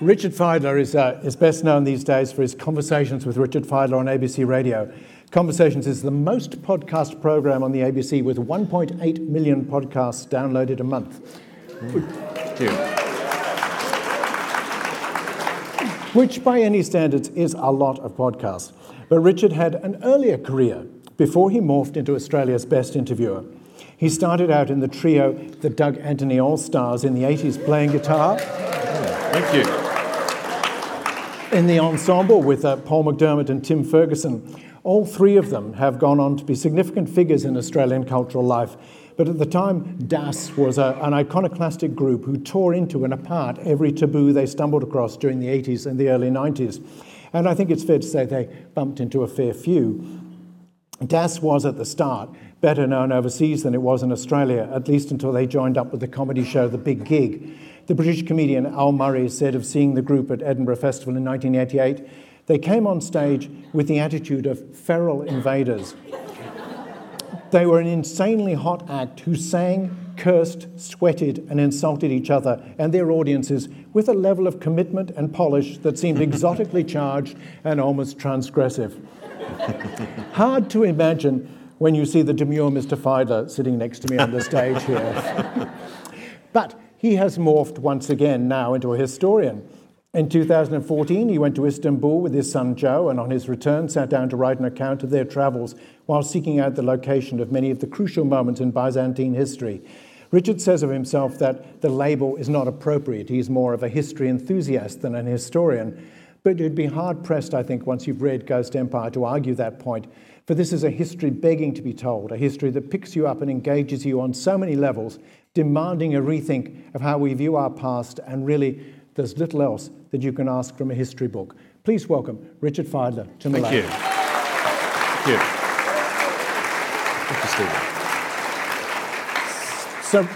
Richard Fidler is best known these days for his Conversations with Richard Fidler on ABC Radio. Conversations is the most podcast program on the ABC with 1.8 million podcasts downloaded a month. Thank you. Which by any standards is a lot of podcasts. But Richard had an earlier career before he morphed into Australia's best interviewer. He started out in the trio, the Doug Anthony All-Stars in the 80s, playing guitar. Thank you. In the ensemble with Paul McDermott and Tim Ferguson. All three of them have gone on to be significant figures in Australian cultural life. But at the time, Das was an iconoclastic group who tore into and apart every taboo they stumbled across during the 80s and the early 90s. And I think it's fair to say they bumped into a fair few. Das was, at the start, better known overseas than it was in Australia, at least until they joined up with the comedy show The Big Gig. The British comedian Al Murray said of seeing the group at Edinburgh Festival in 1988, "They came on stage with the attitude of feral invaders. They were an insanely hot act who sang, cursed, sweated, and insulted each other and their audiences with a level of commitment and polish that seemed exotically charged and almost transgressive." Hard to imagine when you see the demure Mr. Fidler sitting next to me on the stage here. But he has morphed once again now into a historian. In 2014, he went to Istanbul with his son Joe and on his return sat down to write an account of their travels while seeking out the location of many of the crucial moments in Byzantine history. Richard says of himself that the label is not appropriate. He's more of a history enthusiast than an historian. But you'd be hard-pressed, I think, once you've read Ghost Empire, to argue that point. For this is a history begging to be told, a history that picks you up and engages you on so many levels, demanding a rethink of how we view our past, and really there's little else that you can ask from a history book. Please welcome Richard Fidler to Milan. Thank you. Thank you. Thank you, Stephen. So,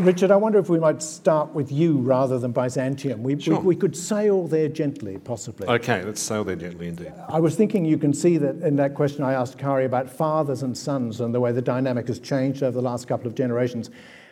Richard, I wonder if we might start with you rather than Byzantium. We could sail there gently, possibly. Okay, let's sail there gently indeed. I was thinking you can see that in that question I asked Kari about fathers and sons and the way the dynamic has changed over the last couple of generations.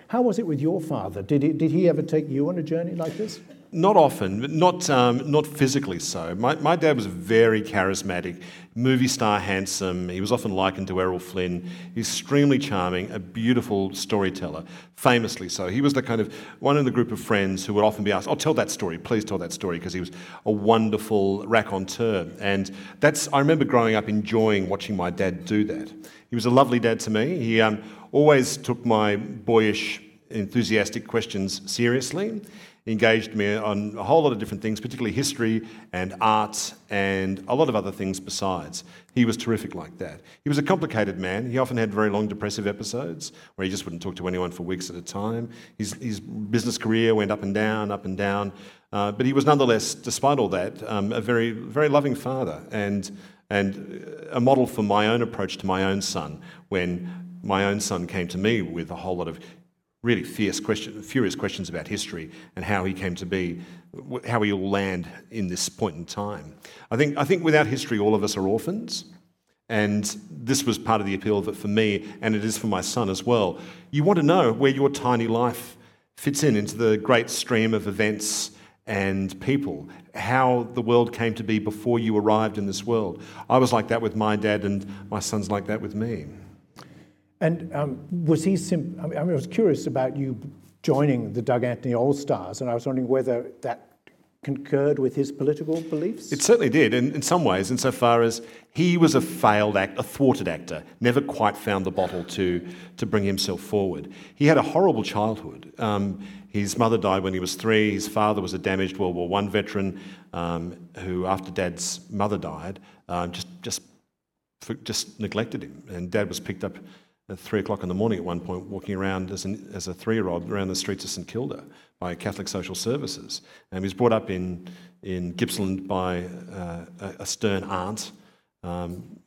How was it with your father? Did he ever take you on a journey like this? Not often, but not physically so. My dad was very charismatic, movie star handsome. He was often likened to Errol Flynn. Extremely charming, a beautiful storyteller, famously so. He was the kind of one in the group of friends who would often be asked, "Oh, tell that story, please tell that story," because he was a wonderful raconteur. And I remember growing up enjoying watching my dad do that. He was a lovely dad to me. He always took my boyish, enthusiastic questions seriously. Engaged me on a whole lot of different things, particularly history and art and a lot of other things besides. He was terrific like that. He was a complicated man. He often had very long depressive episodes where he just wouldn't talk to anyone for weeks at a time. His business career went up and down. But he was nonetheless, despite all that, a very, very loving father and a model for my own approach to my own son when my own son came to me with a whole lot of really furious questions about history and how he came to be, how we all land in this point in time. I think without history, all of us are orphans, and this was part of the appeal of it for me, and it is for my son as well. You want to know where your tiny life fits into the great stream of events and people, how the world came to be before you arrived in this world. I was like that with my dad, and my son's like that with me. And I was curious about you joining the Doug Anthony All-Stars, and I was wondering whether that concurred with his political beliefs? It certainly did, in some ways, insofar as he was a thwarted actor, never quite found the bottle to bring himself forward. He had a horrible childhood. His mother died when he was 3. His father was a damaged World War I veteran who, after Dad's mother died, just neglected him. And Dad was picked up at 3:00 in the morning at one point, walking around as a 3-year-old around the streets of St Kilda by Catholic Social Services. And he was brought up in Gippsland by a stern aunt.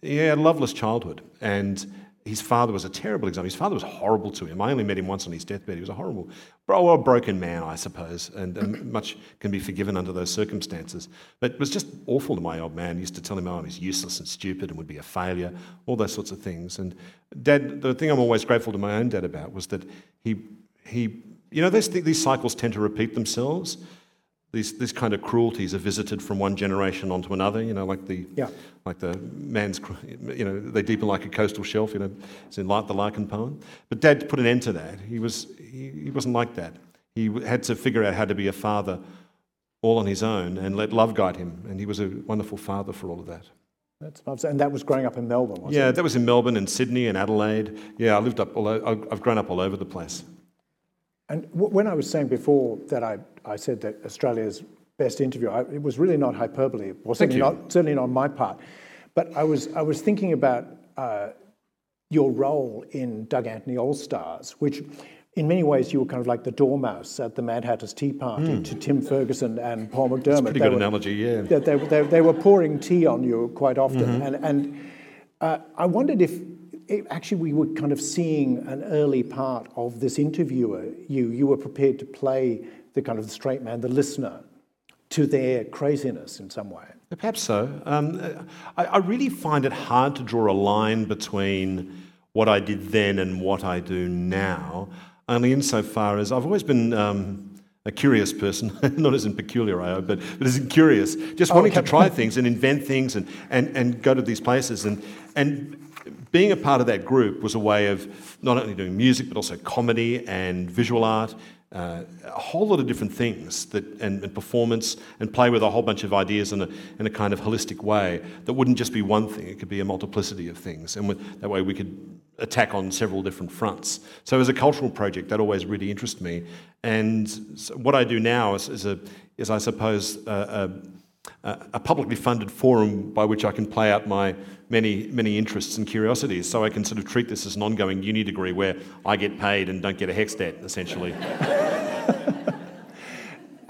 He had a loveless childhood, and his father was a terrible example. His father was horrible to him. I only met him once on his deathbed. He was a horrible, a broken man, I suppose, and much can be forgiven under those circumstances. But it was just awful to my old man. He used to tell him, he's useless and stupid and would be a failure, all those sorts of things. And Dad, the thing I'm always grateful to my own dad about was that he these cycles tend to repeat themselves. These kind of cruelties are visited from one generation onto another, you know, like the like the man's, you know, they deepen like a coastal shelf, you know, it's in like the Larkin poem. But Dad put an end to that. He wasn't like that. He had to figure out how to be a father all on his own and let love guide him. And he was a wonderful father for all of that. And that was growing up in Melbourne, wasn't it? Yeah, that was in Melbourne and Sydney and Adelaide. Yeah, I've grown up all over the place. And when I was saying before that I said that Australia's best interview, it was really not hyperbole, or certainly not on my part. But I was thinking about your role in Doug Anthony All-Stars, which in many ways you were kind of like the dormouse at the Mad Hatter's Tea Party to Tim Ferguson and Paul McDermott. That's a pretty good analogy, yeah. They were pouring tea on you quite often. Mm-hmm. And I wondered if... Actually, we were kind of seeing an early part of this interviewer. You were prepared to play the kind of the straight man, the listener, to their craziness in some way. Perhaps so. I really find it hard to draw a line between what I did then and what I do now, only insofar as I've always been... a curious person, not as in peculiar, I hope, but as in curious, just wanting to try things and invent things and go to these places. And being a part of that group was a way of not only doing music, but also comedy and visual art, a whole lot of different things, and performance, and play with a whole bunch of ideas in a kind of holistic way that wouldn't just be one thing. It could be a multiplicity of things. And that way we could attack on several different fronts. So as a cultural project, that always really interests me. And so what I do now is I suppose, a publicly funded forum by which I can play out my many, many interests and curiosities. So I can sort of treat this as an ongoing uni degree where I get paid and don't get a hex debt, essentially.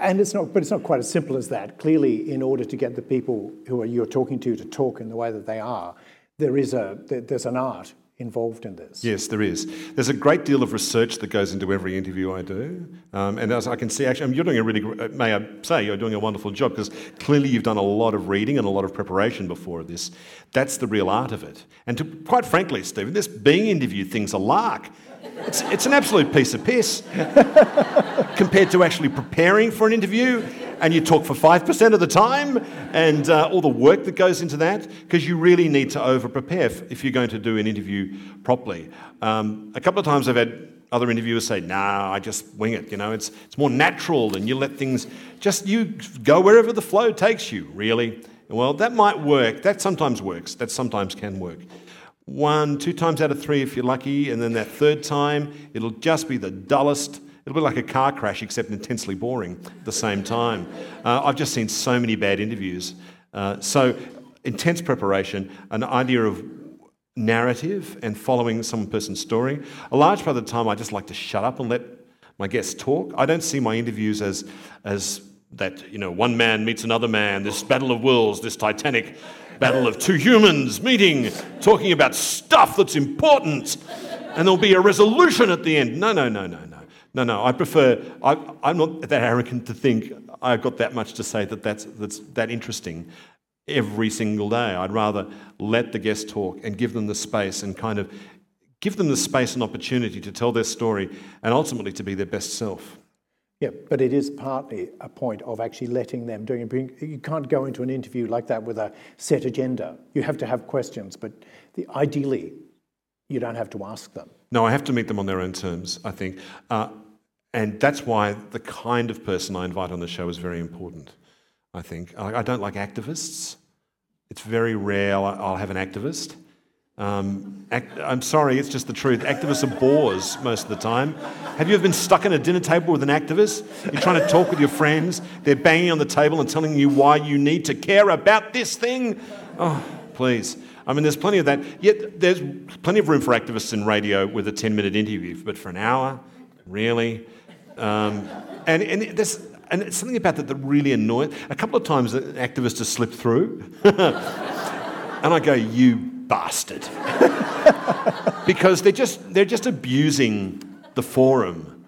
And it's not quite as simple as that. Clearly, in order to get the people who you're talking to talk in the way that they are, there's an art involved in this. Yes, there is. There's a great deal of research that goes into every interview I do. And as I can see, actually, you're doing a really, may I say, you're doing a wonderful job, because clearly you've done a lot of reading and a lot of preparation before this. That's the real art of it. And quite frankly, Stephen, this being interviewed thing's a lark. It's an absolute piece of piss compared to actually preparing for an interview. And you talk for 5% of the time, and all the work that goes into that, because you really need to over-prepare if you're going to do an interview properly. A couple of times I've had other interviewers say, "Nah, I just wing it. You know, it's more natural, and you let things just you go wherever the flow takes you." Really, well, that might work. That sometimes works. That sometimes can work. 1-2 times out of 3 if you're lucky, and then that third time it'll just be the dullest. It'll be like a car crash, except intensely boring at the same time. I've just seen so many bad interviews. So intense preparation, an idea of narrative and following some person's story. A large part of the time I just like to shut up and let my guests talk. I don't see my interviews as that, you know, one man meets another man, this battle of wills, this titanic battle of two humans meeting, talking about stuff that's important, and there'll be a resolution at the end. No, I prefer... I'm not that arrogant to think I've got that much to say that's that interesting every single day. I'd rather let the guests talk and give them the space and kind of give them the space and opportunity to tell their story and ultimately to be their best self. Yeah, but it is partly a point of actually letting them doing it. You can't go into an interview like that with a set agenda. You have to have questions, but ideally you don't have to ask them. No, I have to meet them on their own terms, I think. And that's why the kind of person I invite on the show is very important, I think. I don't like activists. It's very rare I'll have an activist. I'm sorry, it's just the truth. Activists are bores most of the time. Have you ever been stuck at a dinner table with an activist? You're trying to talk with your friends. They're banging on the table and telling you why you need to care about this thing. Oh, please. I mean, there's plenty of that. Yet there's plenty of room for activists in radio with a 10-minute interview, but for an hour, really... And there's it's something about that really annoys. A couple of times an activist has slipped through, and I go, "You bastard," because they're just abusing the forum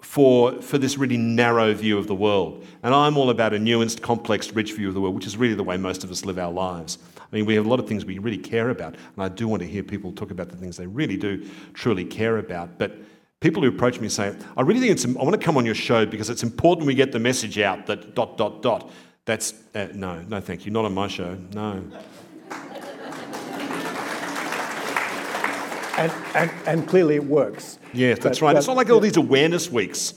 for this really narrow view of the world. And I'm all about a nuanced, complex, rich view of the world, which is really the way most of us live our lives. I mean, we have a lot of things we really care about, and I do want to hear people talk about the things they really do truly care about, but People who approach me say, I really think I want to come on your show because it's important we get the message out that ... That's, no, thank you, not on my show, no. And clearly it works. Yeah, that's right. It's not like all these awareness weeks.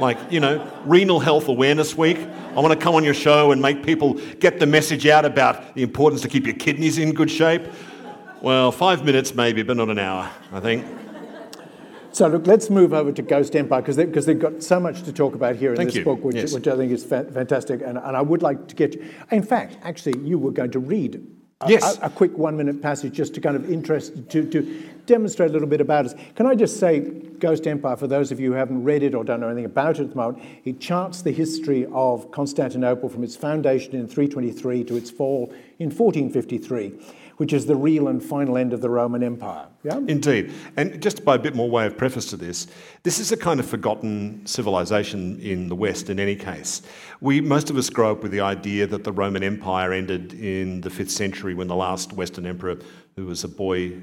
Like, Renal Health Awareness Week. I want to come on your show and make people get the message out about the importance to keep your kidneys in good shape. Well, 5 minutes maybe, but not an hour, I think. So look, let's move over to Ghost Empire because they've got so much to talk about here in book, which I think is fantastic. And I would like to get you... In fact, actually, you were going to read a quick one-minute passage just to kind of to demonstrate a little bit about us. Can I just say, Ghost Empire, for those of you who haven't read it or don't know anything about it at the moment, it charts the history of Constantinople from its foundation in 323 to its fall in 1453. Which is the real and final end of the Roman Empire. Yeah? Indeed. And just by a bit more way of preface to this, this is a kind of forgotten civilization in the West in any case. Most of us grow up with the idea that the Roman Empire ended in the 5th century when the last Western emperor, who was a boy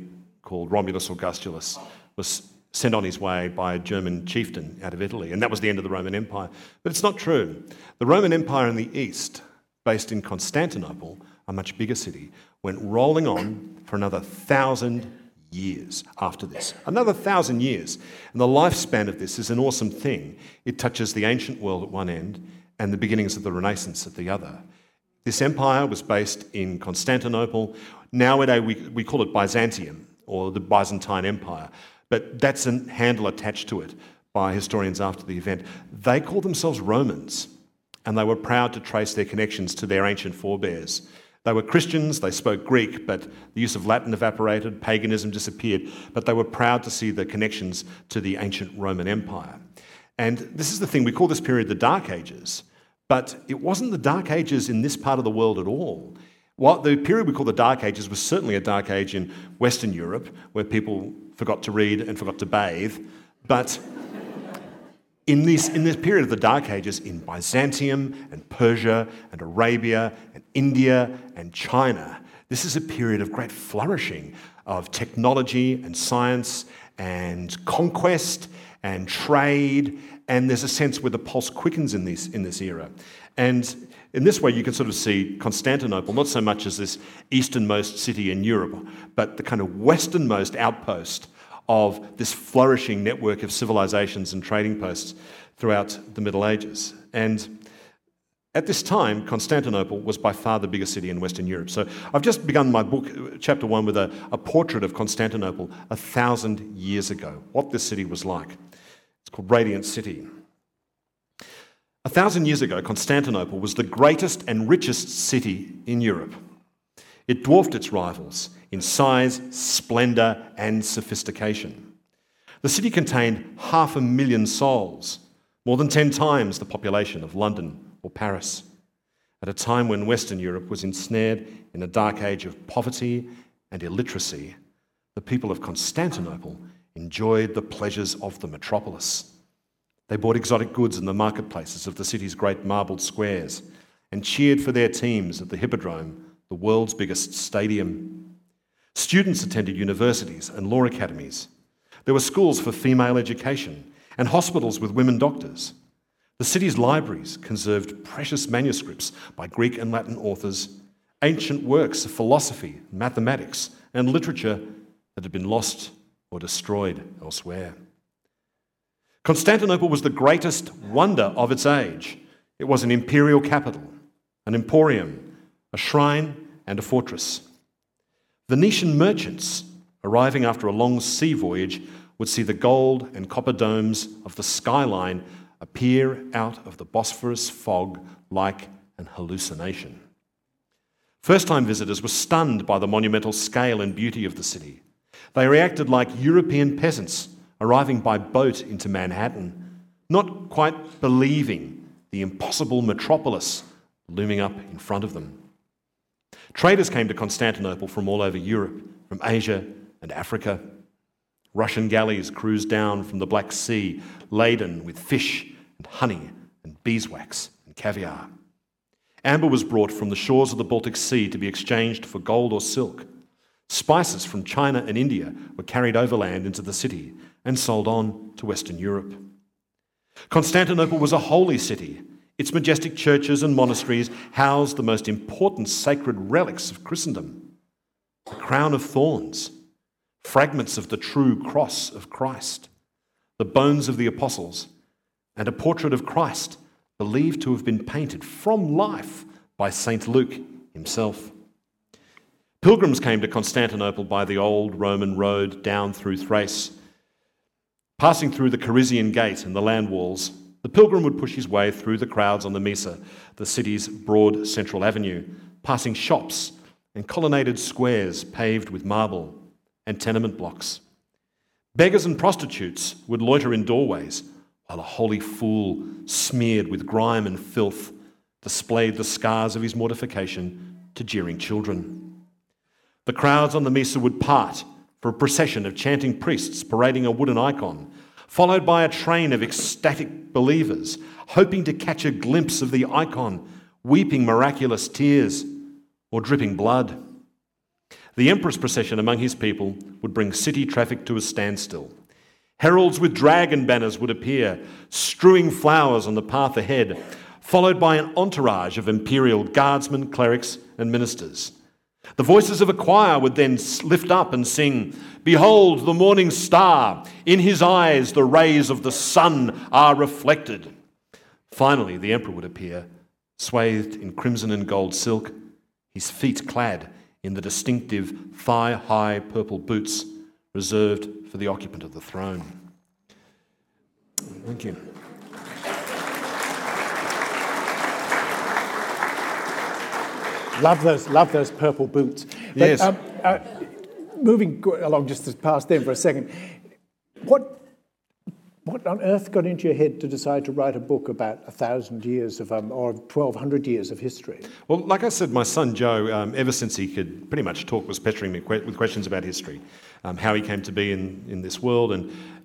called Romulus Augustulus, was sent on his way by a German chieftain out of Italy, and that was the end of the Roman Empire. But it's not true. The Roman Empire in the East, based in Constantinople, a much bigger city, went rolling on for another 1,000 years after this. Another 1,000 years. And the lifespan of this is an awesome thing. It touches the ancient world at one end and the beginnings of the Renaissance at the other. This empire was based in Constantinople. Nowadays we call it Byzantium or the Byzantine Empire, but that's a handle attached to it by historians after the event. They called themselves Romans, and they were proud to trace their connections to their ancient forebears. They were Christians, they spoke Greek, but the use of Latin evaporated, paganism disappeared, but they were proud to see the connections to the ancient Roman Empire. And this is the thing, we call this period the Dark Ages, but it wasn't the Dark Ages in this part of the world at all. What the period we call the Dark Ages was certainly a Dark Age in Western Europe, where people forgot to read and forgot to bathe, but... In this period of the Dark Ages, in Byzantium and Persia and Arabia and India and China, this is a period of great flourishing of technology and science and conquest and trade, and there's a sense where the pulse quickens in this era. And in this way, you can sort of see Constantinople, not so much as this easternmost city in Europe, but the kind of westernmost outpost of this flourishing network of civilizations and trading posts throughout the Middle Ages. And at this time, Constantinople was by far the biggest city in Western Europe. So I've just begun my book, chapter 1, with a portrait of Constantinople 1,000 years ago, what this city was like. It's called Radiant City. 1,000 years ago, Constantinople was the greatest and richest city in Europe. It dwarfed its rivals in size, splendour and sophistication. The city contained 500,000 souls, more than 10 times the population of London or Paris, at a time when Western Europe was ensnared in a dark age of poverty and illiteracy. The people of Constantinople enjoyed the pleasures of the metropolis. They bought exotic goods in the marketplaces of the city's great marbled squares and cheered for their teams at the Hippodrome, the world's biggest stadium. Students attended universities and law academies. There were schools for female education and hospitals with women doctors. The city's libraries conserved precious manuscripts by Greek and Latin authors, ancient works of philosophy, mathematics, and literature that had been lost or destroyed elsewhere. Constantinople was the greatest wonder of its age. It was an imperial capital, an emporium, a shrine, and a fortress. Venetian merchants, arriving after a long sea voyage, would see the gold and copper domes of the skyline appear out of the Bosphorus fog like an hallucination. First-time visitors were stunned by the monumental scale and beauty of the city. They reacted like European peasants arriving by boat into Manhattan, not quite believing the impossible metropolis looming up in front of them. Traders came to Constantinople from all over Europe, from Asia and Africa. Russian galleys cruised down from the Black Sea, laden with fish and honey and beeswax and caviar. Amber was brought from the shores of the Baltic Sea to be exchanged for gold or silk. Spices from China and India were carried overland into the city, and sold on to Western Europe. Constantinople was a holy city. Its majestic churches and monasteries housed the most important sacred relics of Christendom: the crown of thorns, fragments of the true cross of Christ, the bones of the apostles, and a portrait of Christ believed to have been painted from life by St. Luke himself. Pilgrims came to Constantinople by the old Roman road down through Thrace. Passing through the Charizian Gate and the land walls, the pilgrim would push his way through the crowds on the Mese, the city's broad central avenue, passing shops and colonnaded squares paved with marble and tenement blocks. Beggars and prostitutes would loiter in doorways, while a holy fool, smeared with grime and filth, displayed the scars of his mortification to jeering children. The crowds on the Mese would part for a procession of chanting priests parading a wooden icon, followed by a train of ecstatic believers hoping to catch a glimpse of the icon, weeping miraculous tears or dripping blood. The emperor's procession among his people would bring city traffic to a standstill. Heralds with dragon banners would appear, strewing flowers on the path ahead, followed by an entourage of imperial guardsmen, clerics and ministers. The voices of a choir would then lift up and sing, "Behold the morning star, in his eyes the rays of the sun are reflected." Finally, the emperor would appear, swathed in crimson and gold silk, his feet clad in the distinctive thigh-high purple boots reserved for the occupant of the throne. Thank you. Love those purple boots. But, yes. Moving along just past them for a second, what on earth got into your head to decide to write a book about 1,000 years of or 1,200 years of history? Well, like I said, my son Joe, ever since he could pretty much talk, was pestering me with questions about history, how he came to be in this world,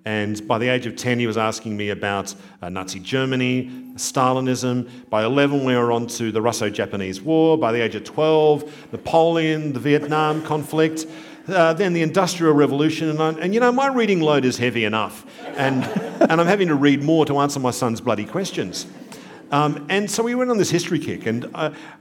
and by the age of 10, he was asking me about Nazi Germany, Stalinism. By 11, we were on to the Russo-Japanese War. By the age of 12, Napoleon, the Vietnam conflict, then the Industrial Revolution. And you know, my reading load is heavy enough. And I'm having to read more to answer my son's bloody questions. And so we went on this history kick. And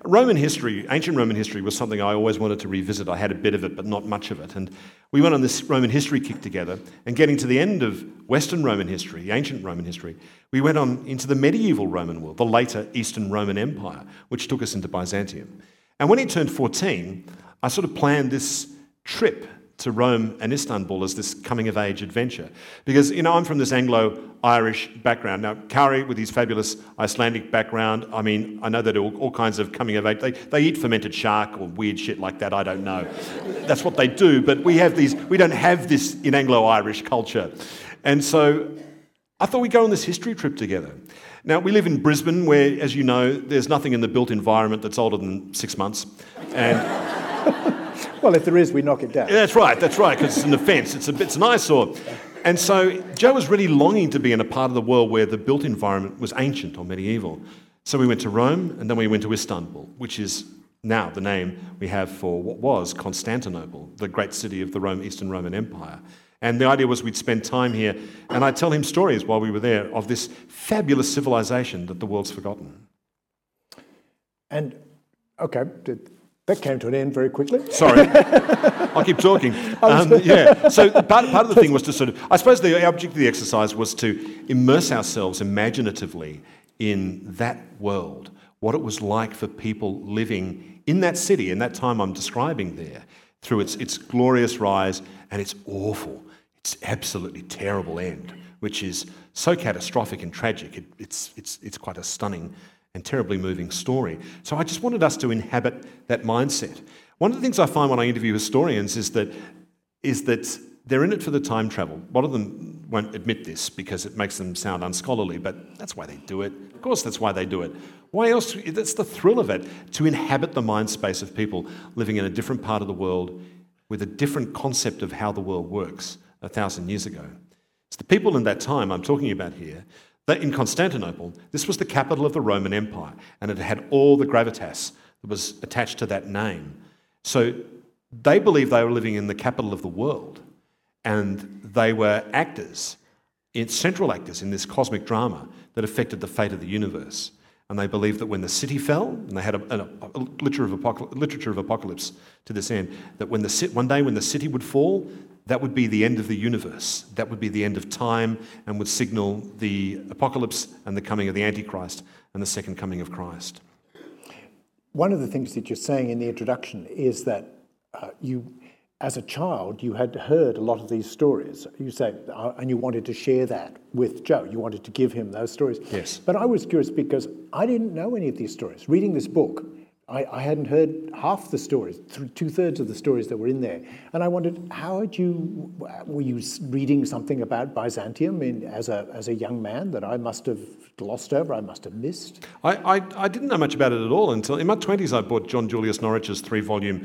Roman history, ancient Roman history, was something I always wanted to revisit. I had a bit of it, but not much of it. And we went on this Roman history kick together. And getting to the end of Western Roman history, ancient Roman history, we went on into the medieval Roman world, the later Eastern Roman Empire, which took us into Byzantium. And when he turned 14, I sort of planned this trip to Rome and Istanbul as this coming-of-age adventure. Because, you know, I'm from this Anglo-Irish background. Now, Kari, with his fabulous Icelandic background, I mean, I know they do all kinds of coming-of-age. They eat fermented shark or weird shit like that, I don't know. That's what they do, but we don't have this in Anglo-Irish culture. And so I thought we'd go on this history trip together. Now, we live in Brisbane where, as you know, there's nothing in the built environment that's older than 6 months. And... Well, if there is, we knock it down. That's right, because it's an offence. It's an eyesore. And so Joe was really longing to be in a part of the world where the built environment was ancient or medieval. So we went to Rome, and then we went to Istanbul, which is now the name we have for what was Constantinople, the great city of the Eastern Roman Empire. And the idea was we'd spend time here, and I'd tell him stories while we were there of this fabulous civilization that the world's forgotten. And, okay... That came to an end very quickly. Sorry, I'll keep talking. So part of the thing was to sort of, I suppose the object of the exercise was to immerse ourselves imaginatively in that world, what it was like for people living in that city, in that time I'm describing there, through its glorious rise and its awful, its absolutely terrible end, which is so catastrophic and tragic. It's quite a stunning and terribly moving story. So I just wanted us to inhabit that mindset. One of the things I find when I interview historians is that they're in it for the time travel. A lot of them won't admit this because it makes them sound unscholarly, but that's why they do it. Of course that's why they do it. Why else? That's the thrill of it, to inhabit the mind space of people living in a different part of the world with a different concept of how the world works 1,000 years ago. It's the people in that time I'm talking about here. In Constantinople, this was the capital of the Roman Empire, and it had all the gravitas that was attached to that name. So they believed they were living in the capital of the world, and they were actors, central actors in this cosmic drama that affected the fate of the universe. And they believed that when the city fell, and they had a literature of apocalypse to this end, that when one day when the city would fall, that would be the end of the universe, that would be the end of time, and would signal the apocalypse and the coming of the Antichrist and the second coming of Christ. One of the things that you're saying in the introduction is that you, as a child, you had heard a lot of these stories. You say, and you wanted to share that with Joe. You wanted to give him those stories. Yes. But I was curious because I didn't know any of these stories. Reading this book, I hadn't heard half the stories, two-thirds of the stories that were in there. And I wondered, were you reading something about Byzantium as a young man that I must have glossed over, I must have missed? I didn't know much about it at all until, in my 20s, I bought John Julius Norwich's 3-volume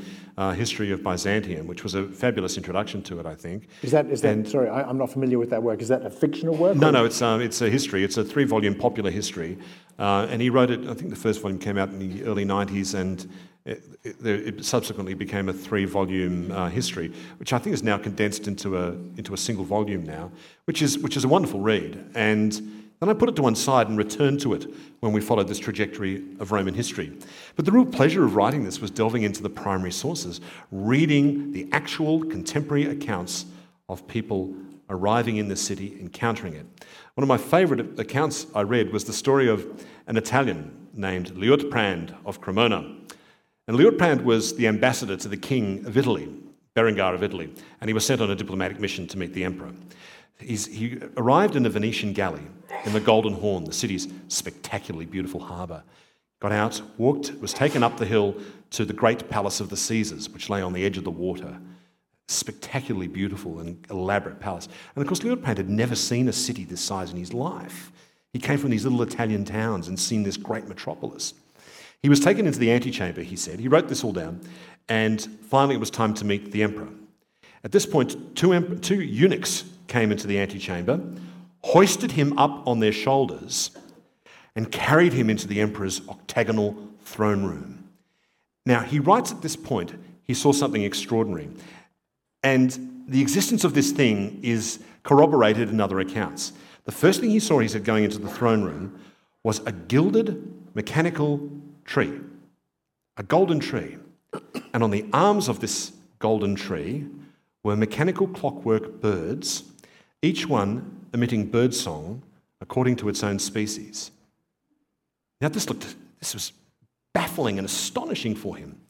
History of Byzantium, which was a fabulous introduction to it, I think. I'm not familiar with that work. Is that a fictional work? No, it's a history. It's a 3-volume popular history. And he wrote it, I think the first volume came out in the early 90s, and it subsequently became a 3-volume history, which I think is now condensed into a single volume now, which is a wonderful read. And then I put it to one side and returned to it when we followed this trajectory of Roman history. But the real pleasure of writing this was delving into the primary sources, reading the actual contemporary accounts of people arriving in the city, encountering it. One of my favourite accounts I read was the story of an Italian named Liutprand of Cremona. And Liutprand was the ambassador to the king of Italy, Berengar of Italy, and he was sent on a diplomatic mission to meet the emperor. He arrived in a Venetian galley in the Golden Horn, the city's spectacularly beautiful harbour. Got out, was taken up the hill to the great palace of the Caesars, which lay on the edge of the water. Spectacularly beautiful and elaborate palace. And of course, Liutprand had never seen a city this size in his life. He came from these little Italian towns and seen this great metropolis. He was taken into the antechamber, he said. He wrote this all down. And finally, it was time to meet the emperor. At this point, two eunuchs came into the antechamber, hoisted him up on their shoulders, and carried him into the emperor's octagonal throne room. Now, he writes at this point, he saw something extraordinary. And the existence of this thing is corroborated in other accounts. The first thing he saw, he said, going into the throne room was a gilded mechanical tree, a golden tree. And on the arms of this golden tree were mechanical clockwork birds, each one emitting bird song according to its own species. Now this was baffling and astonishing for him.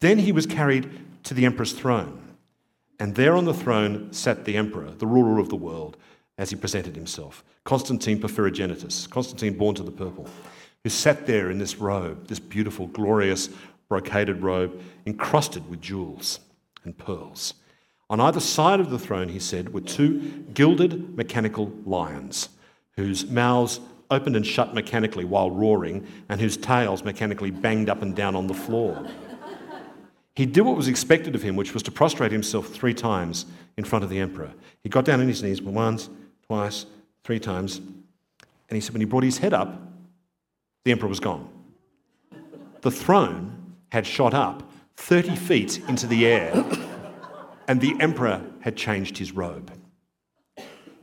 Then he was carried to the emperor's throne. And there on the throne sat the emperor, the ruler of the world, as he presented himself, Constantine Porphyrogenitus, Constantine born to the purple, who sat there in this robe, this beautiful, glorious, brocaded robe, encrusted with jewels and pearls. On either side of the throne, he said, were two gilded mechanical lions, whose mouths opened and shut mechanically while roaring, and whose tails mechanically banged up and down on the floor. He did what was expected of him, which was to prostrate himself 3 times in front of the emperor. He got down on his knees once, twice, 3 times, and he said when he brought his head up, the emperor was gone. The throne had shot up 30 feet into the air, and the emperor had changed his robe.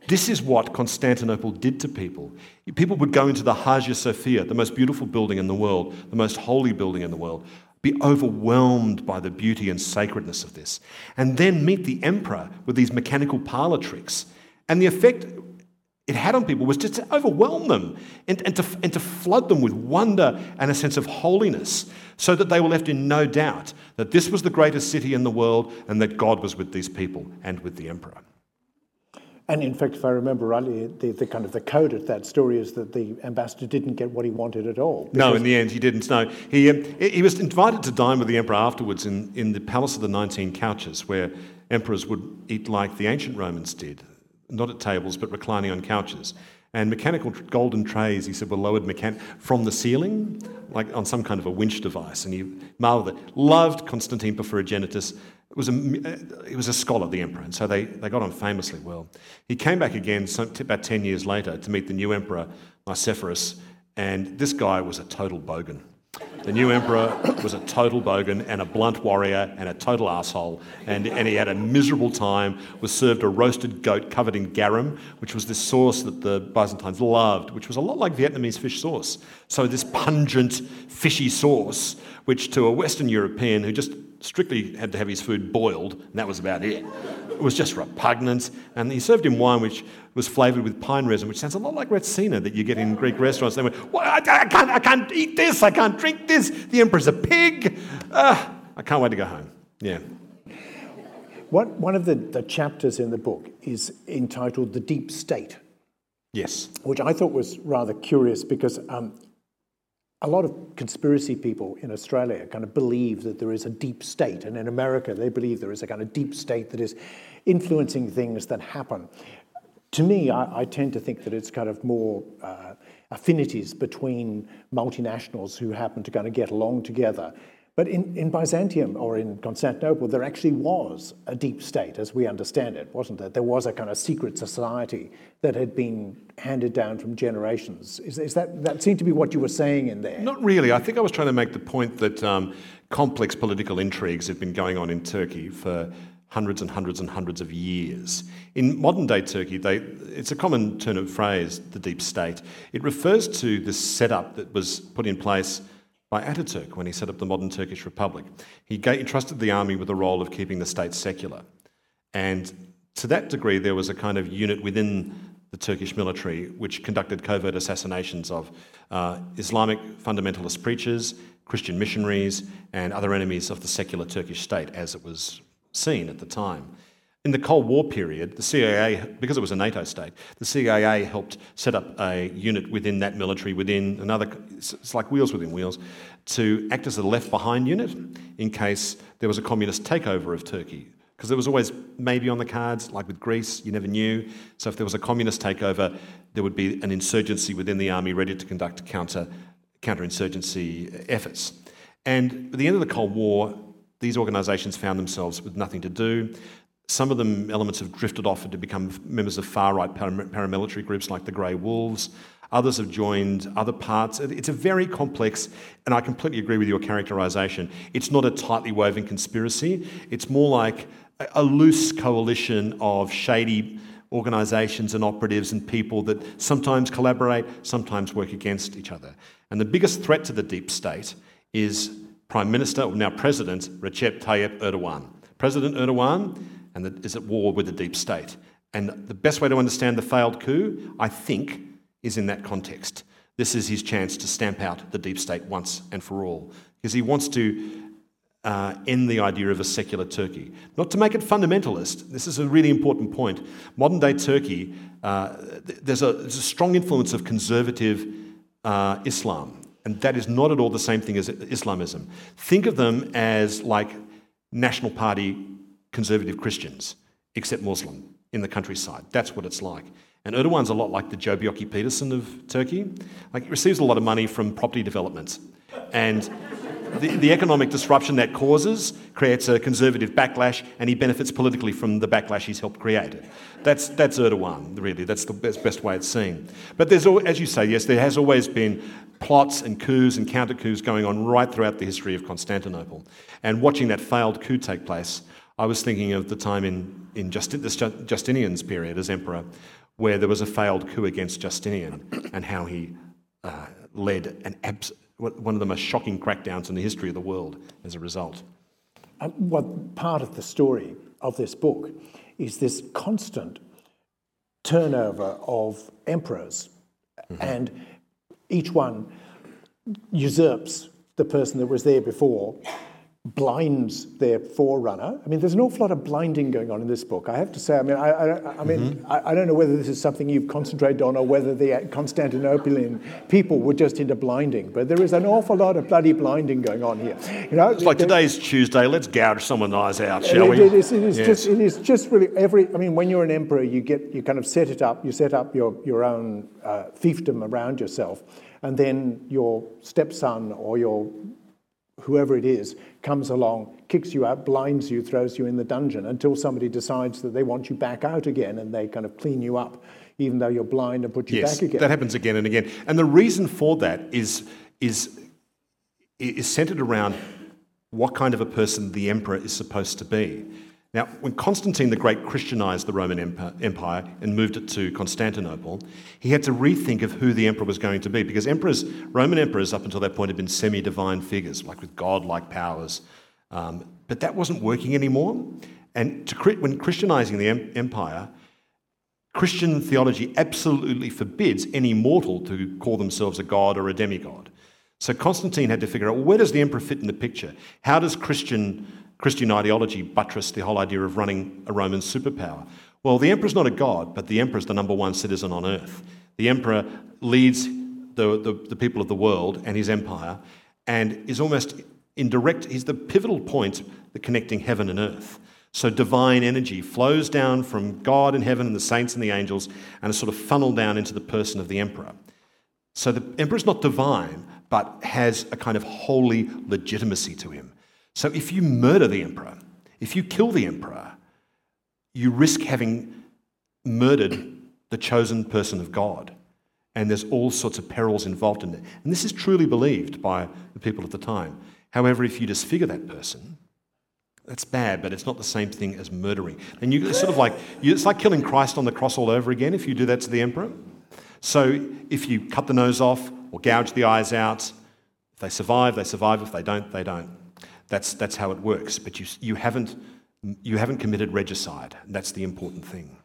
This is what Constantinople did to people. People would go into the Hagia Sophia, the most beautiful building in the world, the most holy building in the world, be overwhelmed by the beauty and sacredness of this, and then meet the emperor with these mechanical parlor tricks. And the effect it had on people was just to overwhelm them and to flood them with wonder and a sense of holiness, so that they were left in no doubt that this was the greatest city in the world and that God was with these people and with the emperor. And in fact, if I remember rightly, the kind of the code at that story is that the ambassador didn't get what he wanted at all. No, in the end, he didn't. No, he was invited to dine with the emperor afterwards in the Palace of the 19 Couches, where emperors would eat like the ancient Romans did, not at tables but reclining on couches. And mechanical golden trays, he said, were lowered from the ceiling, like on some kind of a winch device. And he marvelled at it. Loved Constantine Porphyrogenitus. He was a scholar, the emperor, and so they got on famously well. He came back again about 10 years later to meet the new emperor, Nicephorus, and this guy was a total bogan. The new emperor was a total bogan and a blunt warrior and a total asshole, and he had a miserable time, was served a roasted goat covered in garum, which was this sauce that the Byzantines loved, which was a lot like Vietnamese fish sauce. So this pungent, fishy sauce, which to a Western European who just strictly had to have his food boiled, and that was about it. It was just repugnant, and he served him wine which was flavoured with pine resin, which sounds a lot like retsina that you get in Greek restaurants. They went, well, I can't eat this, I can't drink this, the emperor's a pig. I can't wait to go home. Yeah. One of the chapters in the book is entitled The Deep State. Yes. Which I thought was rather curious because a lot of conspiracy people in Australia kind of believe that there is a deep state, and in America they believe there is a kind of deep state that is influencing things that happen. To me, I tend to think that it's kind of more affinities between multinationals who happen to kind of get along together. But in Byzantium or in Constantinople, there actually was a deep state, as we understand it, wasn't there? There was a kind of secret society that had been handed down from generations. Is that seemed to be what you were saying in there? Not really. I think I was trying to make the point that complex political intrigues have been going on in Turkey for hundreds and hundreds and hundreds of years. In modern-day Turkey, it's a common turn of phrase, the deep state. It refers to this setup that was put in place by Ataturk when he set up the modern Turkish Republic. He entrusted the army with the role of keeping the state secular. And to that degree, there was a kind of unit within the Turkish military which conducted covert assassinations of Islamic fundamentalist preachers, Christian missionaries, and other enemies of the secular Turkish state as it was seen at the time. In the Cold War period, the CIA, because it was a NATO state, the CIA helped set up a unit within that military, within another, it's like wheels within wheels, to act as a left behind unit in case there was a communist takeover of Turkey. Because there was always maybe on the cards, like with Greece, you never knew. So if there was a communist takeover, there would be an insurgency within the army ready to conduct counterinsurgency efforts. And at the end of the Cold War, these organisations found themselves with nothing to do. Some of them elements have drifted off to become members of far-right paramilitary groups like the Grey Wolves. Others have joined other parts. It's a very complex, and I completely agree with your characterisation. It's not a tightly woven conspiracy. It's more like a loose coalition of shady organisations and operatives and people that sometimes collaborate, sometimes work against each other. And the biggest threat to the deep state is Prime Minister, or now President, Recep Tayyip Erdogan. President Erdogan is at war with the deep state. And the best way to understand the failed coup, I think, is in that context. This is his chance to stamp out the deep state once and for all, because he wants to end the idea of a secular Turkey. Not to make it fundamentalist, this is a really important point. Modern-day Turkey, there's a strong influence of conservative Islam, and that is not at all the same thing as Islamism. Think of them as like National Party conservative Christians, except Muslim, in the countryside. That's what it's like. And Erdogan's a lot like the Joe Bjorki-Peterson of Turkey. Like, he receives a lot of money from property developments. And the economic disruption that causes creates a conservative backlash, and he benefits politically from the backlash he's helped create. That's Erdogan, really. That's the best way it's seen. But there's, as you say, yes, there has always been plots and coups and counter-coups going on right throughout the history of Constantinople. And watching that failed coup take place, I was thinking of the time in Justinian's period as emperor where there was a failed coup against Justinian and how he led one of the most shocking crackdowns in the history of the world as a result. Part of the story of this book is this constant turnover of emperors, mm-hmm. and each one usurps the person that was there before, blinds their forerunner. I mean, there's an awful lot of blinding going on in this book, I have to say. I mean, mm-hmm. I don't know whether this is something you've concentrated on or whether the Constantinopolitan people were just into blinding, but there is an awful lot of bloody blinding going on here. You know, it's like today's Tuesday, let's gouge someone's eyes out, shall we? It is just really every. I mean, when you're an emperor, you kind of set it up. You set up your own fiefdom around yourself, and then your stepson or your whoever it is comes along, kicks you out, blinds you, throws you in the dungeon until somebody decides that they want you back out again and they kind of clean you up, even though you're blind, and put you back again. Yes, that happens again and again. And the reason for that is is centred around what kind of a person the emperor is supposed to be. Now, when Constantine the Great Christianised the Roman Empire and moved it to Constantinople, he had to rethink of who the emperor was going to be, because emperors, Roman emperors up until that point had been semi-divine figures, like with godlike powers. But that wasn't working anymore. And when Christianising the empire, Christian theology absolutely forbids any mortal to call themselves a god or a demigod. So Constantine had to figure out, well, where does the emperor fit in the picture? How does Christian ideology buttress the whole idea of running a Roman superpower? Well, the emperor's not a god, but the emperor's the number one citizen on earth. The emperor leads the people of the world and his empire, and is almost indirect. He's the pivotal point that connecting heaven and earth. So divine energy flows down from God in heaven and the saints and the angels, and is sort of funneled down into the person of the emperor. So the emperor's not divine, but has a kind of holy legitimacy to him. So if you murder the emperor, if you kill the emperor, you risk having murdered the chosen person of God. And there's all sorts of perils involved in it. And this is truly believed by the people at the time. However, if you disfigure that person, that's bad, but it's not the same thing as murdering. And it's sort of like, it's like killing Christ on the cross all over again if you do that to the emperor. So if you cut the nose off or gouge the eyes out, if they survive, they survive. If they don't, they don't. That's how it works, but you haven't committed regicide. And that's the important thing.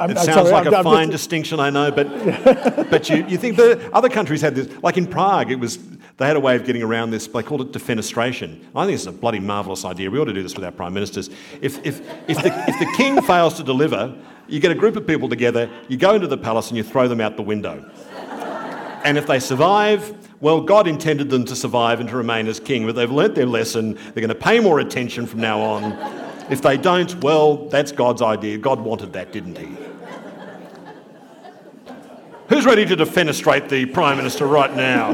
It sounds like a fine distinction, I know, but you think the other countries had this. Like in Prague, they had a way of getting around this. They called it defenestration. I think it's a bloody marvellous idea. We ought to do this with our prime ministers. If the king fails to deliver, you get a group of people together, you go into the palace and you throw them out the window. And if they survive, well, God intended them to survive and to remain as king, but they've learnt their lesson. They're going to pay more attention from now on. If they don't, well, that's God's idea. God wanted that, didn't he? Who's ready to defenestrate the Prime Minister right now?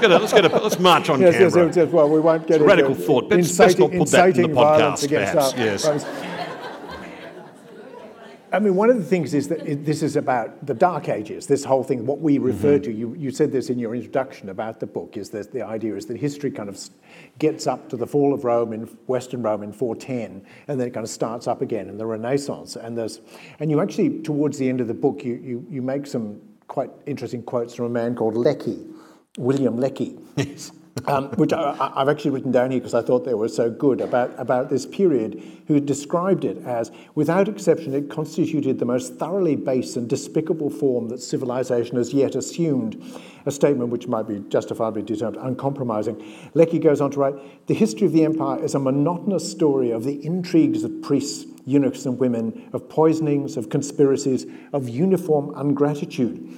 Let's march on Canberra. Yes. Well, we won't get radical thought. Let's not put that in the podcast, perhaps. I mean, one of the things is that this is about the Dark Ages, this whole thing, what we refer to. You said this in your introduction about the book, is that the idea is that history kind of gets up to the fall of Rome in Western Rome in 410, and then it kind of starts up again in the Renaissance. And you actually, towards the end of the book, you make some quite interesting quotes from a man called Lecky, William Lecky. Yes. Which I've actually written down here because I thought they were so good, about this period, who described it as, without exception, it constituted the most thoroughly base and despicable form that civilization has yet assumed, a statement which might be justifiably termed uncompromising. Lecky goes on to write, the history of the empire is a monotonous story of the intrigues of priests, eunuchs and women, of poisonings, of conspiracies, of uniform ungratitude.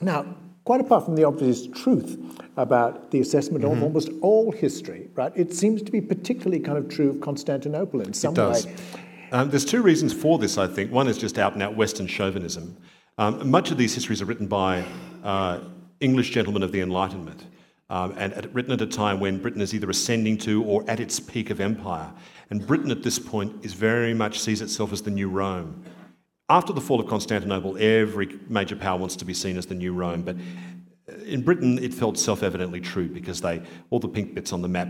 Now, quite apart from the obvious truth about the assessment of almost all history, right? It seems to be particularly kind of true of Constantinople in some way. There's two reasons for this, I think. One is just out and out Western chauvinism. Much of these histories are written by English gentlemen of the Enlightenment, and written at a time when Britain is either ascending to or at its peak of empire. And Britain at this point is very much sees itself as the new Rome. After the fall of Constantinople, every major power wants to be seen as the new Rome, but in Britain it felt self-evidently true because all the pink bits on the map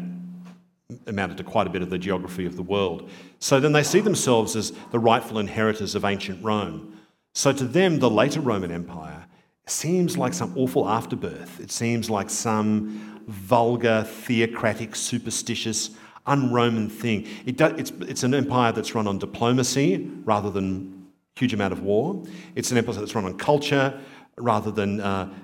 amounted to quite a bit of the geography of the world. So then they see themselves as the rightful inheritors of ancient Rome. So to them, the later Roman Empire seems like some awful afterbirth. It seems like some vulgar, theocratic, superstitious, un-Roman thing. It's an empire that's run on diplomacy rather than huge amount of war. It's an empire that's run on culture rather than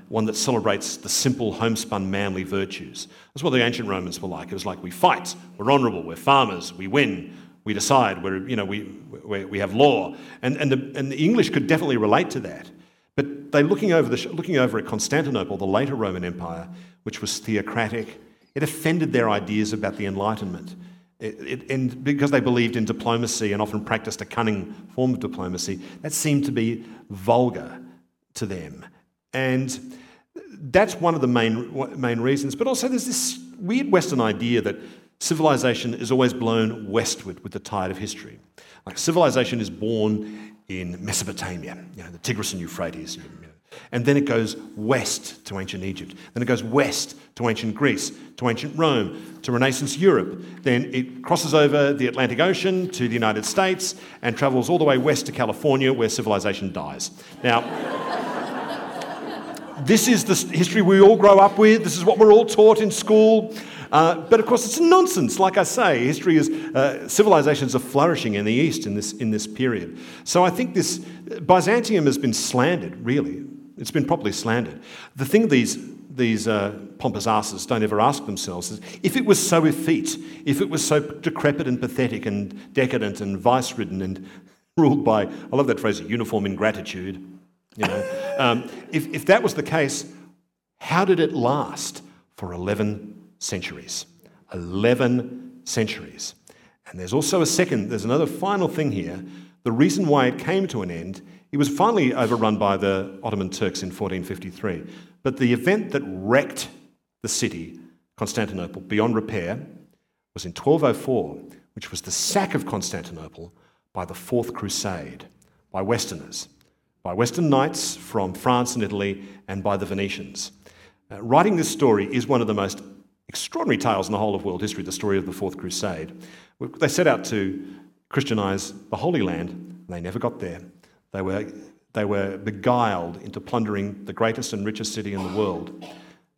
one that celebrates the simple, homespun, manly virtues. That's what the ancient Romans were like. It was like, we fight, we're honourable, we're farmers, we win, we decide, we have law. And the English could definitely relate to that. But they looking over at Constantinople, the later Roman Empire, which was theocratic, it offended their ideas about the Enlightenment. And because they believed in diplomacy and often practiced a cunning form of diplomacy, that seemed to be vulgar to them. And that's one of the main reasons. But also there's this weird Western idea that civilization is always blown westward with the tide of history. Like civilization is born in Mesopotamia, the Tigris and Euphrates, And then it goes west to ancient Egypt. Then it goes west to ancient Greece, to ancient Rome, to Renaissance Europe. Then it crosses over the Atlantic Ocean to the United States and travels all the way west to California, where civilization dies. Now... this is the history we all grow up with. This is what we're all taught in school. But of course, it's nonsense. Like I say, history is civilizations are flourishing in the East in this period. So I think this Byzantium has been slandered. Really, it's been properly slandered. The thing these pompous asses don't ever ask themselves is, if it was so effete, if it was so decrepit and pathetic and decadent and vice-ridden and ruled by, I love that phrase, uniform ingratitude. You know, if that was the case, how did it last for 11 centuries? 11 centuries. And there's also there's another final thing here. The reason why it came to an end, it was finally overrun by the Ottoman Turks in 1453. But the event that wrecked the city, Constantinople, beyond repair, was in 1204, which was the sack of Constantinople by the Fourth Crusade, by Westerners. By Western knights from France and Italy, and by the Venetians. Writing this story is one of the most extraordinary tales in the whole of world history, the story of the Fourth Crusade. They set out to Christianise the Holy Land, and they never got there. They were beguiled into plundering the greatest and richest city in the world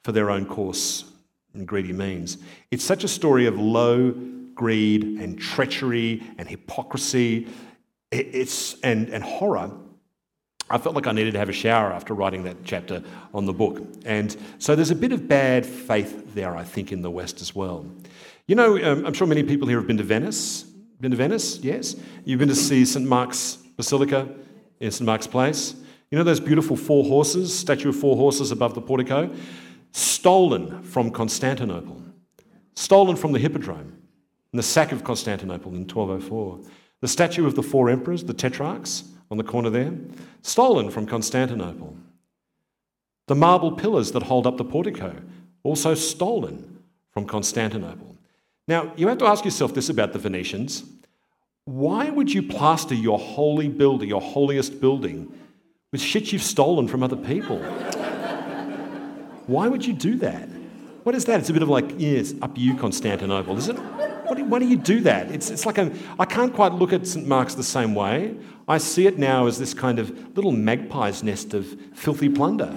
for their own coarse and greedy means. It's such a story of low greed and treachery and hypocrisy and horror. I felt like I needed to have a shower after writing that chapter on the book. And so there's a bit of bad faith there, I think, in the West as well. You know, I'm sure many people here have been to Venice. Been to Venice? Yes. You've been to see St Mark's Basilica in St Mark's Place. You know those beautiful four horses, statue of four horses above the portico? Stolen from Constantinople. Stolen from the Hippodrome in the sack of Constantinople in 1204. The statue of the four emperors, the tetrarchs, on the corner there, stolen from Constantinople. The marble pillars that hold up the portico, also stolen from Constantinople. Now, you have to ask yourself this about the Venetians. Why would you plaster your holy building, your holiest building, with shit you've stolen from other people? Why would you do that? What is that? It's a bit of like, yes, up you, Constantinople, is it? Why do you do that? It's like I can't quite look at St Mark's the same way. I see it now as this kind of little magpie's nest of filthy plunder.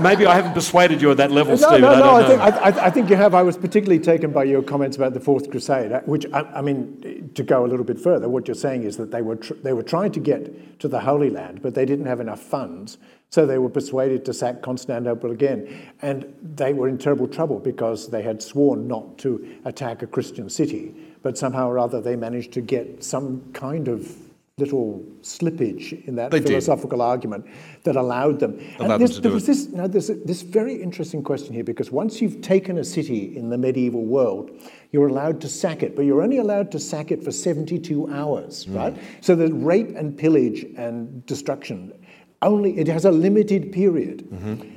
Maybe I haven't persuaded you at that level, Stephen. I think you have. I was particularly taken by your comments about the Fourth Crusade, which, I mean, to go a little bit further, what you're saying is that they were trying to get to the Holy Land, but they didn't have enough funds, so they were persuaded to sack Constantinople again. And they were in terrible trouble because they had sworn not to attack a Christian city, but somehow or other they managed to get some kind of little slippage in that philosophical argument that allowed them. There's this very interesting question here, because once you've taken a city in the medieval world, you're allowed to sack it, but you're only allowed to sack it for 72 hours, right? So there's rape and pillage and destruction. Only it has a limited period. Mm-hmm.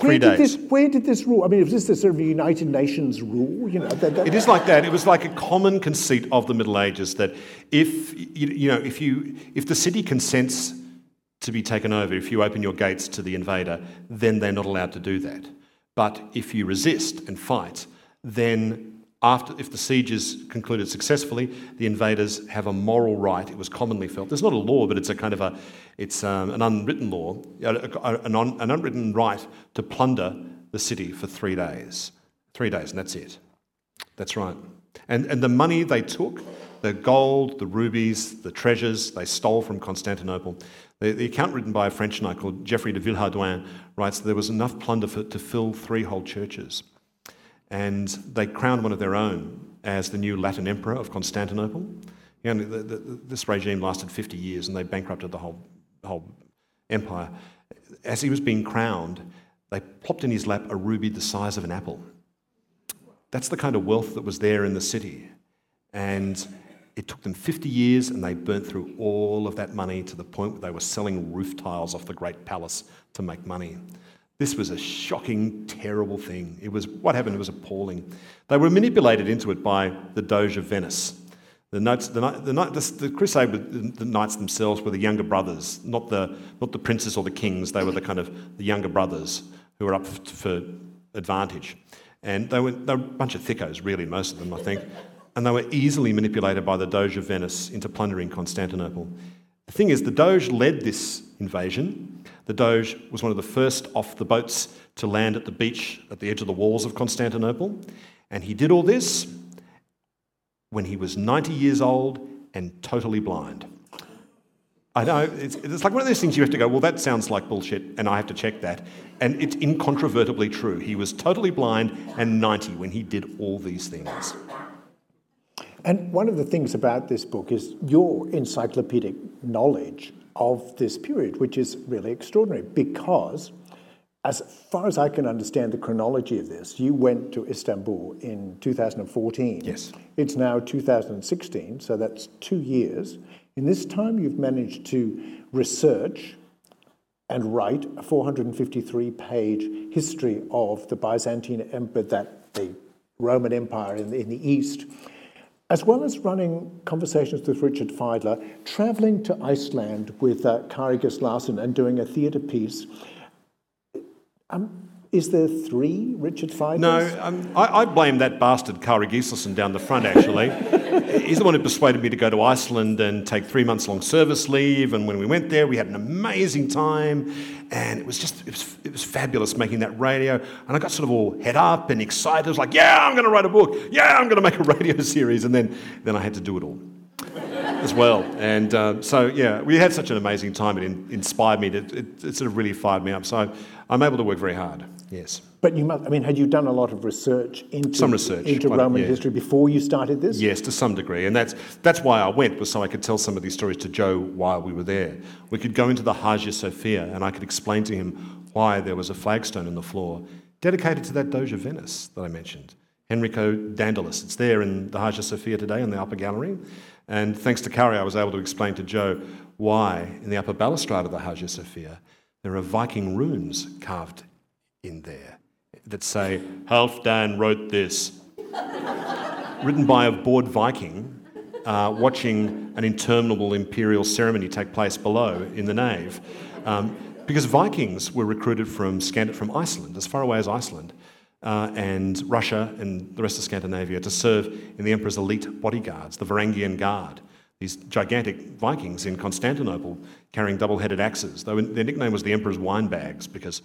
Where did this rule? I mean, is this the sort of United Nations rule? You know, it is like that. It was like a common conceit of the Middle Ages that if the city consents to be taken over, if you open your gates to the invader, then they're not allowed to do that. But if you resist and fight, then if the siege is concluded successfully, the invaders have a moral right. It was commonly felt. There's not a law, but it's a kind of an unwritten law, an unwritten right to plunder the city for 3 days. 3 days, and that's it. That's right. And the money they took, the gold, the rubies, the treasures they stole from Constantinople. The account written by a French knight called Geoffrey de Villehardouin writes that there was enough plunder to fill three whole churches. And they crowned one of their own as the new Latin emperor of Constantinople. You know, this regime lasted 50 years and they bankrupted the whole empire. As he was being crowned, they plopped in his lap a ruby the size of an apple. That's the kind of wealth that was there in the city. And it took them 50 years and they burnt through all of that money to the point where they were selling roof tiles off the great palace to make money. This was a shocking, terrible thing. What happened was appalling. They were manipulated into it by the Doge of Venice. The crusade, the knights themselves were the younger brothers, not the princes or the kings. They were the kind of the younger brothers who were up for advantage, and they were a bunch of thickos, really, most of them, I think, and they were easily manipulated by the Doge of Venice into plundering Constantinople. The thing is, the Doge led this invasion. The Doge was one of the first off the boats to land at the beach at the edge of the walls of Constantinople, and he did all this when he was 90 years old and totally blind. I know, it's like one of those things you have to go, well, that sounds like bullshit, and I have to check that. And it's incontrovertibly true. He was totally blind and 90 when he did all these things. And one of the things about this book is your encyclopedic knowledge of this period, which is really extraordinary, because as far as I can understand the chronology of this, you went to Istanbul in 2014. Yes. It's now 2016, so that's 2 years. In this time, you've managed to research and write a 453-page history of the Byzantine Empire, that the Roman Empire in the East, as well as running Conversations with Richard Fidler, travelling to Iceland with Kari Gislason and doing a theatre piece. Is there 3 Richard Fidlers? No, I blame that bastard Kari Gislason down the front, actually. He's the one who persuaded me to go to Iceland and take 3 months long service leave, and when we went there, we had an amazing time, and it was fabulous making that radio, and I got sort of all head up and excited. I was like, yeah, I'm going to write a book. Yeah, I'm going to make a radio series, and then I had to do it all as well. And we had such an amazing time. It inspired me. It sort of really fired me up. So I'm able to work very hard. Yes. But you must. I mean, had you done a lot of research into Roman history before you started this? Yes, to some degree, and that's why I went, was so I could tell some of these stories to Joe while we were there. We could go into the Hagia Sophia, and I could explain to him why there was a flagstone in the floor dedicated to that Doge of Venice that I mentioned, Henrico Dandalus. It's there in the Hagia Sophia today in the upper gallery. And thanks to Kari, I was able to explain to Joe why, in the upper balustrade of the Hagia Sophia, there are Viking runes carved in there that say, Halfdan wrote this, written by a bored Viking watching an interminable imperial ceremony take place below in the nave. Because Vikings were recruited from Iceland, as far away as Iceland, and Russia and the rest of Scandinavia to serve in the emperor's elite bodyguards, the Varangian Guard, these gigantic Vikings in Constantinople carrying double-headed axes. Their nickname was the emperor's wine bags because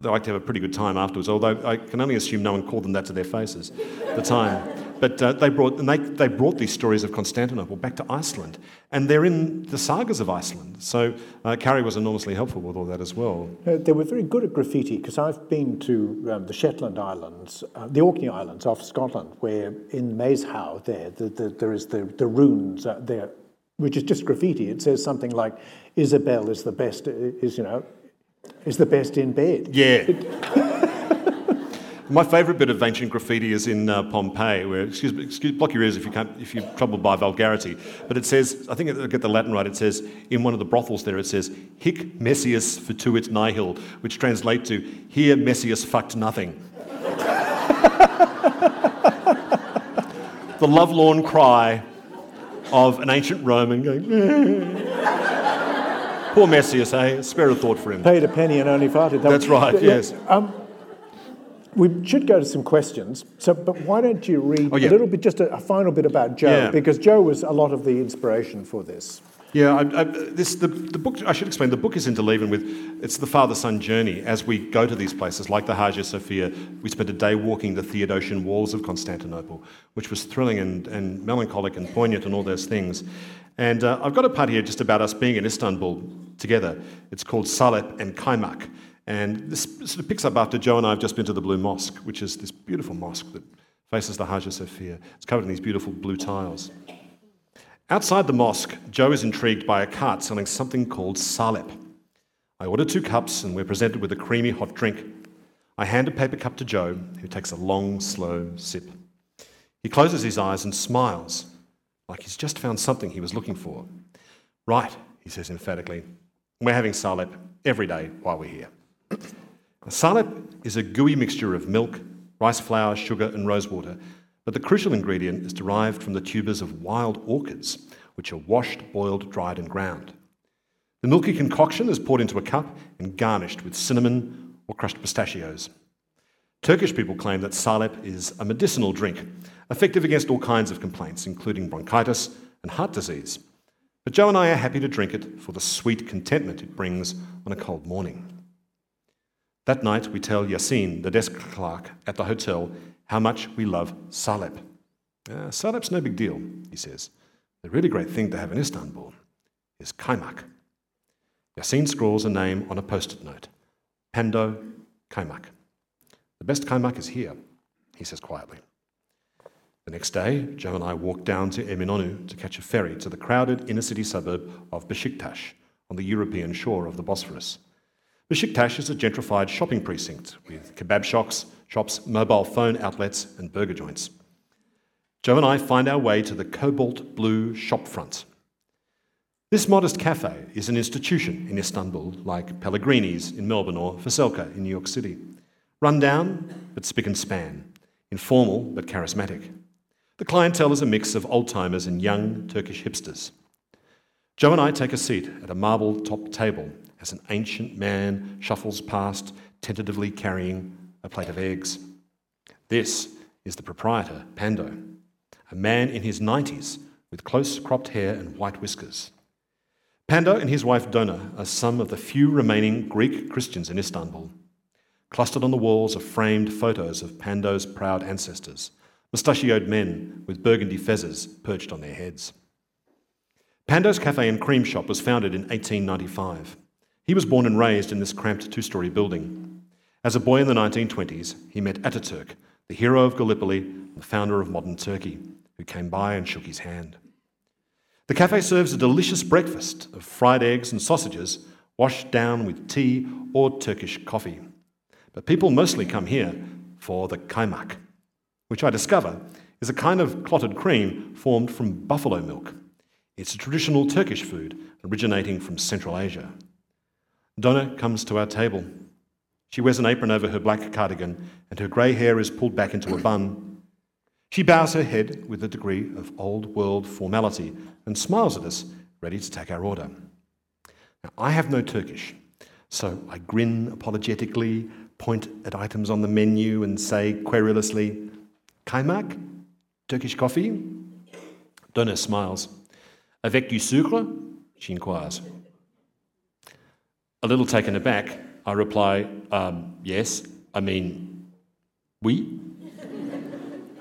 they liked to have a pretty good time afterwards, although I can only assume no one called them that to their faces at the time. But they brought these stories of Constantinople back to Iceland, and they're in the sagas of Iceland. So Kari was enormously helpful with all that as well. They were very good at graffiti, because I've been to the Shetland Islands, the Orkney Islands off Scotland, where in Maeshowe there is the runes there, which is just graffiti. It says something like, Isabel is the best, is the best in bed. Yeah. My favourite bit of ancient graffiti is in Pompeii, where, excuse, block your ears if you're troubled by vulgarity, but it says, I think I get the Latin right, it says, in one of the brothels there, it says, hic messias fatuit nihil, which translates to, here messias fucked nothing. The lovelorn cry of an ancient Roman going... Poor Messias, eh? Spare a thought for him. Paid a penny and only farted. That's right, yes. We should go to some questions. So, but why don't you read a little bit, just a final bit about Joe, because Joe was a lot of the inspiration for this. Yeah, the book, I should explain, the book is interleaving with, it's the father-son journey. As we go to these places, like the Hagia Sophia, we spent a day walking the Theodosian walls of Constantinople, which was thrilling and melancholic and poignant and all those things. And I've got a part here just about us being in Istanbul together. It's called Salep and Kaymak. And this sort of picks up after Joe and I have just been to the Blue Mosque, which is this beautiful mosque that faces the Hagia Sophia. It's covered in these beautiful blue tiles. Outside the mosque, Joe is intrigued by a cart selling something called Salep. I order 2 cups and we're presented with a creamy hot drink. I hand a paper cup to Joe, who takes a long, slow sip. He closes his eyes and smiles, like he's just found something he was looking for. Right, he says emphatically, we're having Salep every day while we're here. Salep is a gooey mixture of milk, rice flour, sugar and rosewater, But the crucial ingredient is derived from the tubers of wild orchids, which are washed, boiled, dried and ground. The milky concoction is poured into a cup and garnished with cinnamon or crushed pistachios. Turkish people claim that salep is a medicinal drink, effective against all kinds of complaints, including bronchitis and heart disease. But Joe and I are happy to drink it for the sweet contentment it brings on a cold morning. That night, we tell Yassine, the desk clerk at the hotel, how much we love salep. Salep's no big deal, he says. The really great thing to have in Istanbul is kaymak. Yassine scrawls a name on a post-it note. Pando, kaymak. The best kaymak is here, he says quietly. The next day, Joe and I walked down to Eminönü to catch a ferry to the crowded inner-city suburb of Besiktas on the European shore of the Bosphorus. Besiktas is a gentrified shopping precinct with kebab shops, mobile phone outlets and burger joints. Joe and I find our way to the cobalt blue shopfront. This modest cafe is an institution in Istanbul, like Pellegrini's in Melbourne or Veselka in New York City. Run down, but spick and span. Informal, but charismatic. The clientele is a mix of old-timers and young Turkish hipsters. Joe and I take a seat at a marble-topped table as an ancient man shuffles past, tentatively carrying a plate of eggs. This is the proprietor, Pando, a man in his 90s with close-cropped hair and white whiskers. Pando and his wife Dona are some of the few remaining Greek Christians in Istanbul. Clustered on the walls are framed photos of Pando's proud ancestors, mustachioed men with burgundy fezzes perched on their heads. Pando's Cafe and Cream Shop was founded in 1895. He was born and raised in this cramped two-storey building. As a boy in the 1920s, he met Ataturk, the hero of Gallipoli and the founder of modern Turkey, who came by and shook his hand. The cafe serves a delicious breakfast of fried eggs and sausages washed down with tea or Turkish coffee. But people mostly come here for the kaymak, which I discover is a kind of clotted cream formed from buffalo milk. It's a traditional Turkish food originating from Central Asia. Donna comes to our table. She wears an apron over her black cardigan and her grey hair is pulled back into a bun. She bows her head with a degree of old-world formality and smiles at us, ready to take our order. Now, I have no Turkish, so I grin apologetically, point at items on the menu and say querulously, "Kaymak? Turkish coffee?" Dona smiles. "Avec du sucre?" she inquires. A little taken aback, I reply, "Yes, I mean, oui."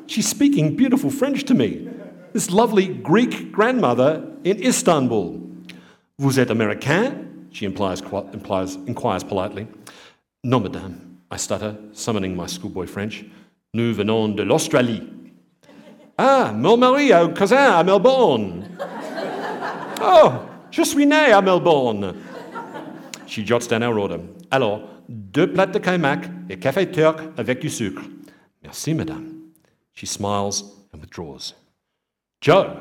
She's speaking beautiful French to me, this lovely Greek grandmother in Istanbul. "Vous êtes Americain?" she inquires politely. "No, madame," I stutter, summoning my schoolboy French. "Nous venons de l'Australie." "Ah, mon mari est cousin à Melbourne." "Oh, je suis né à Melbourne." She jots down our order. "Alors, deux plates de kaymak et café turc avec du sucre." "Merci, madame." She smiles and withdraws. Joe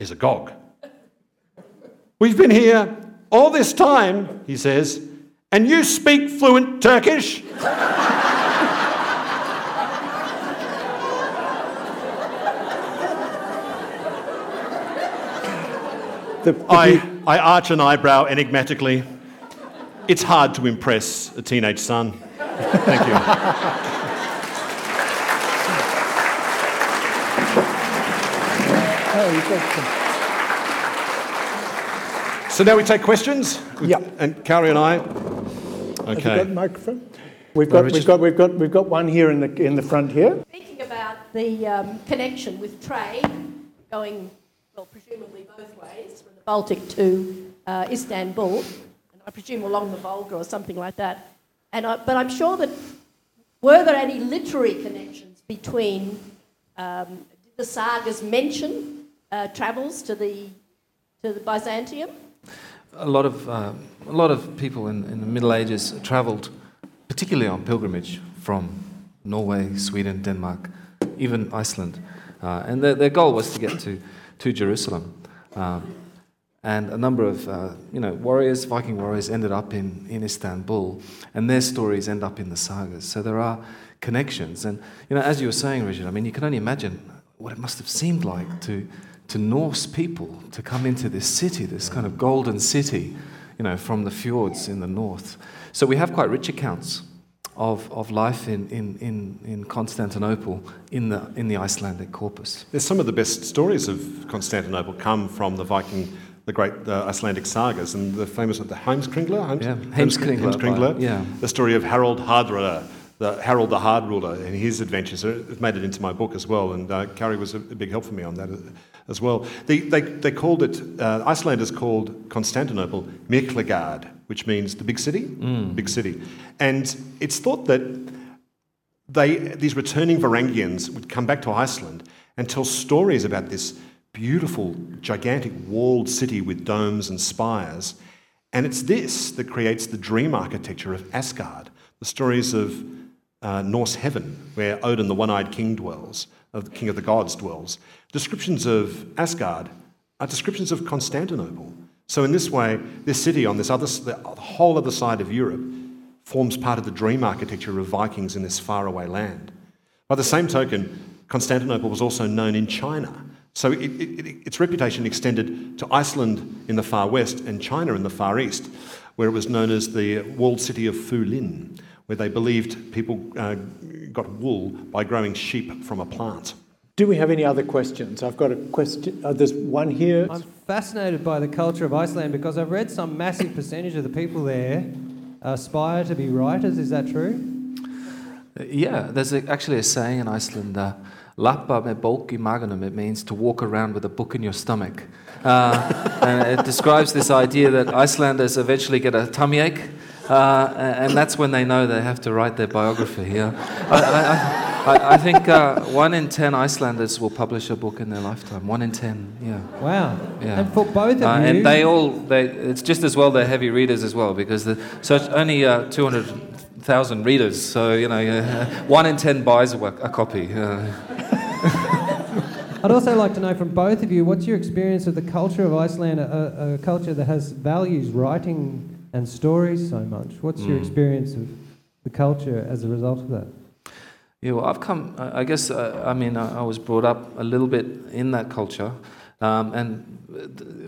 is agog. "We've been here all this time," he says, "and you speak fluent Turkish?" I arch an eyebrow enigmatically. It's hard to impress a teenage son. Thank you. So now we take questions. And Kari and I. Okay. Have you got a microphone? We've got one here in the front here. Thinking about the connection with trade, going presumably both ways from the Baltic to Istanbul. I presume along the Volga or something like that. But I'm sure that, were there any literary connections between the sagas mention travels to the Byzantium? A lot of people in the Middle Ages travelled, particularly on pilgrimage, from Norway, Sweden, Denmark, even Iceland, and their goal was to get to Jerusalem. And a number of warriors, Viking warriors, ended up in Istanbul, and their stories end up in the sagas. So there are connections. And as you were saying, Richard, I mean, you can only imagine what it must have seemed like to Norse people to come into this city, this kind of golden city, from the fjords in the north. So we have quite rich accounts of life in Constantinople in the Icelandic corpus. There's some of the best stories of Constantinople come from the Viking, the great Icelandic sagas, and the famous the Heimskringla. Heimskringla. The story of Harald Hardrada, Harald the Hard Ruler, and his adventures. It made it into my book as well, and Kari was a big help for me on that as well. They called it, Icelanders called Constantinople Miklagard, which means the big city, And it's thought that these returning Varangians would come back to Iceland and tell stories about this beautiful, gigantic walled city with domes and spires, and it's this that creates the dream architecture of Asgard, the stories of Norse heaven, where Odin, the one-eyed king, dwells, the king of the gods dwells. Descriptions of Asgard are descriptions of Constantinople. So in this way, this city on this other, the whole other side of Europe, forms part of the dream architecture of Vikings in this faraway land. By the same token, Constantinople was also known in China. So its reputation extended to Iceland in the far west and China in the far east, where it was known as the walled city of Fulin, where they believed people got wool by growing sheep from a plant. Do we have any other questions? I've got a question. There's one here. I'm fascinated by the culture of Iceland because I've read some massive percentage of the people there aspire to be writers. Is that true? Yeah, there's actually a saying in Iceland, Lappa með bók í maganum. It means to walk around with a book in your stomach. And it describes this idea that Icelanders eventually get a tummy ache, and that's when they know they have to write their biography. Yeah. I think 1 in 10 Icelanders will publish a book in their lifetime. 1 in 10, yeah. Wow. Yeah. And for both of you, and it's just as well they're heavy readers as well, because only 200,000 readers. So 1 in 10 buys a copy. I'd also like to know from both of you, what's your experience of the culture of Iceland, a culture that has values writing and stories so much? What's your experience of the culture as a result of that? Yeah, well, I was brought up a little bit in that culture. And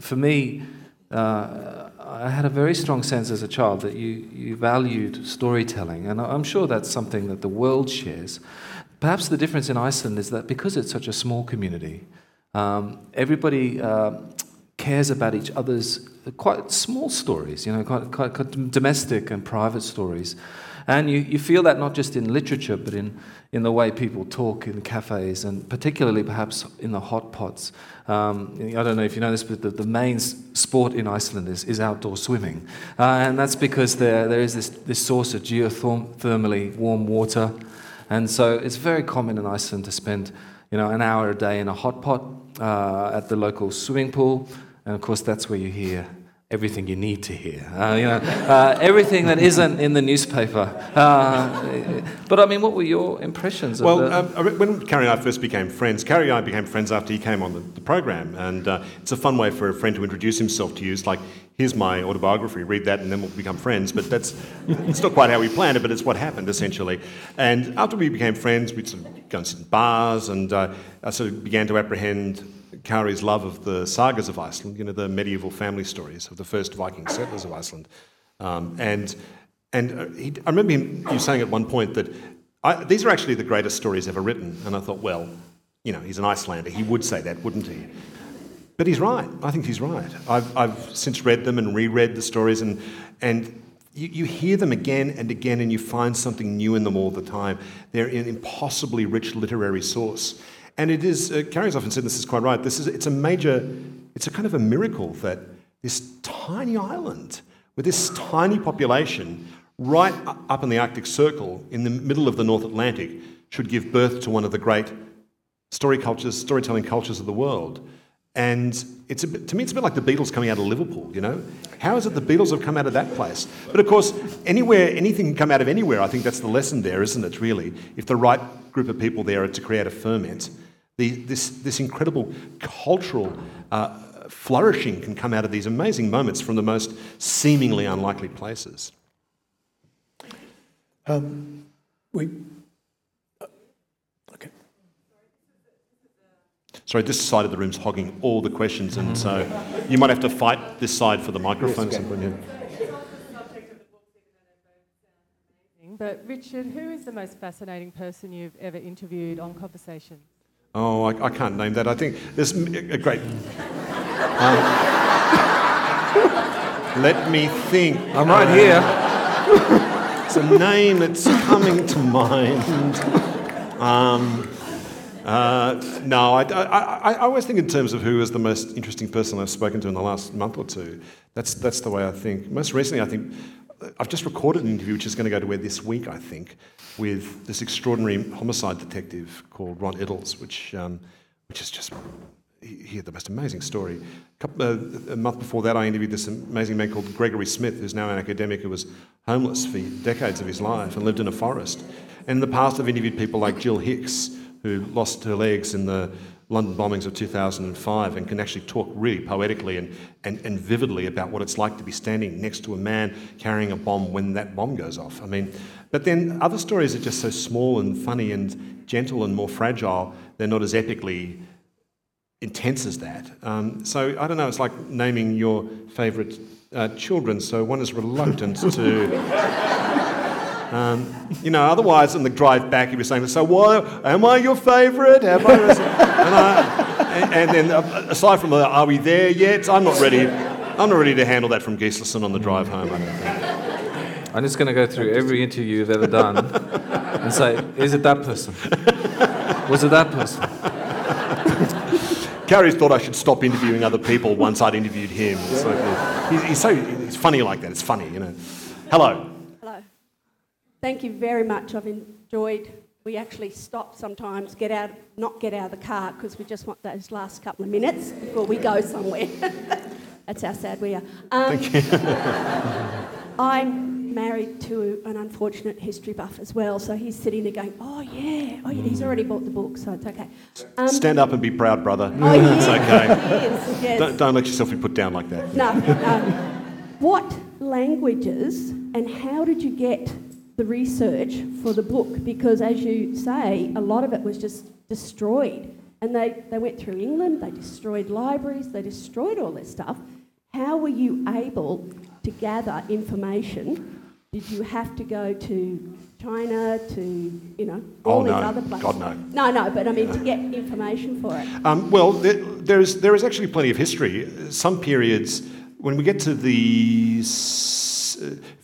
for me, I had a very strong sense as a child that you valued storytelling. And I'm sure that's something that the world shares. Perhaps the difference in Iceland is that because it's such a small community, everybody cares about each other's quite small stories, quite domestic and private stories. And you feel that not just in literature, but in the way people talk in cafes, and particularly perhaps in the hot pots. I don't know if you know this, but the main sport in Iceland is outdoor swimming. And that's because there is this source of geothermally warm water. And so it's very common in Iceland to spend, an hour a day in a hot pot at the local swimming pool. And of course, that's where you hear everything you need to hear. Everything that isn't in the newspaper. But I mean, what were your impressions? When Kari and I first became friends, after he came on the program, and it's a fun way for a friend to introduce himself to you. It's like, here's my autobiography, read that, and then we'll become friends. But it's not quite how we planned it, but it's what happened, essentially. And after we became friends, we'd sort of go and sit in bars, and I sort of began to apprehend Kari's love of the sagas of Iceland, the medieval family stories of the first Viking settlers of Iceland. I remember you saying at one point that these are actually the greatest stories ever written. And I thought, he's an Icelander. He would say that, wouldn't he? But he's right. I think he's right. I've since read them and reread the stories, and you hear them again and again, and you find something new in them all the time. They're an impossibly rich literary source, and it is. Kari's often said this is quite right. It's a kind of a miracle that this tiny island with this tiny population, right up in the Arctic Circle, in the middle of the North Atlantic, should give birth to one of the great storytelling cultures of the world. And it's a bit like the Beatles coming out of Liverpool, How is it the Beatles have come out of that place? But of course, anything can come out of anywhere. I think that's the lesson there, isn't it, really? If the right group of people there are to create a ferment. This incredible cultural flourishing can come out of these amazing moments from the most seemingly unlikely places. Sorry, this side of the room's hogging all the questions, and so you might have to fight this side for the microphone. Yes, but Richard, who is the most fascinating person you've ever interviewed on Conversations? Oh, I can't name that. I think there's a great... let me think. I'm right here. It's a name that's coming to mind. No, I always think in terms of who is the most interesting person I've spoken to in the last month or two. That's the way I think. Most recently, I think I've just recorded an interview which is going to go to air this week, I think, with this extraordinary homicide detective called Ron Iddles, which is just, he had the most amazing story. A month before that, I interviewed this amazing man called Gregory Smith, who's now an academic who was homeless for decades of his life and lived in a forest. And in the past, I've interviewed people like Jill Hicks, who lost her legs in the London bombings of 2005 and can actually talk really poetically and vividly about what it's like to be standing next to a man carrying a bomb when that bomb goes off. I mean, but then other stories are just so small and funny and gentle and more fragile. They're not as epically intense as that. So I don't know, it's like naming your favourite children, so one is reluctant to... otherwise on the drive back, you'd be saying, so why, am I your favourite? And then aside from, are we there yet? I'm not ready to handle that from Gislason on the drive home, I don't think. I'm just going to go through every interview you've ever done and say, is it that person? Was it that person? Kari's thought I should stop interviewing other people once I'd interviewed him. Yeah. So, he's funny like that. It's funny, you know. Hello. Thank you very much. I've enjoyed... We actually stop sometimes, not get out of the car because we just want those last couple of minutes before we go somewhere. That's how sad we are. Thank you. I'm married to an unfortunate history buff as well, so he's sitting there going, oh yeah, he's already bought the book, so it's okay. Stand up and be proud, brother. Oh, yeah. It's okay. Yes, yes. Don't let yourself be put down like that. No. What languages and how did you get... the research for the book, because as you say, a lot of it was just destroyed, and they went through England, they destroyed libraries, they destroyed all this stuff. How were you able to gather information? Did you have to go to China, to, all these other places? God, no. No, but I mean, to get information for it. Well, there is actually plenty of history. Some periods, when we get to the...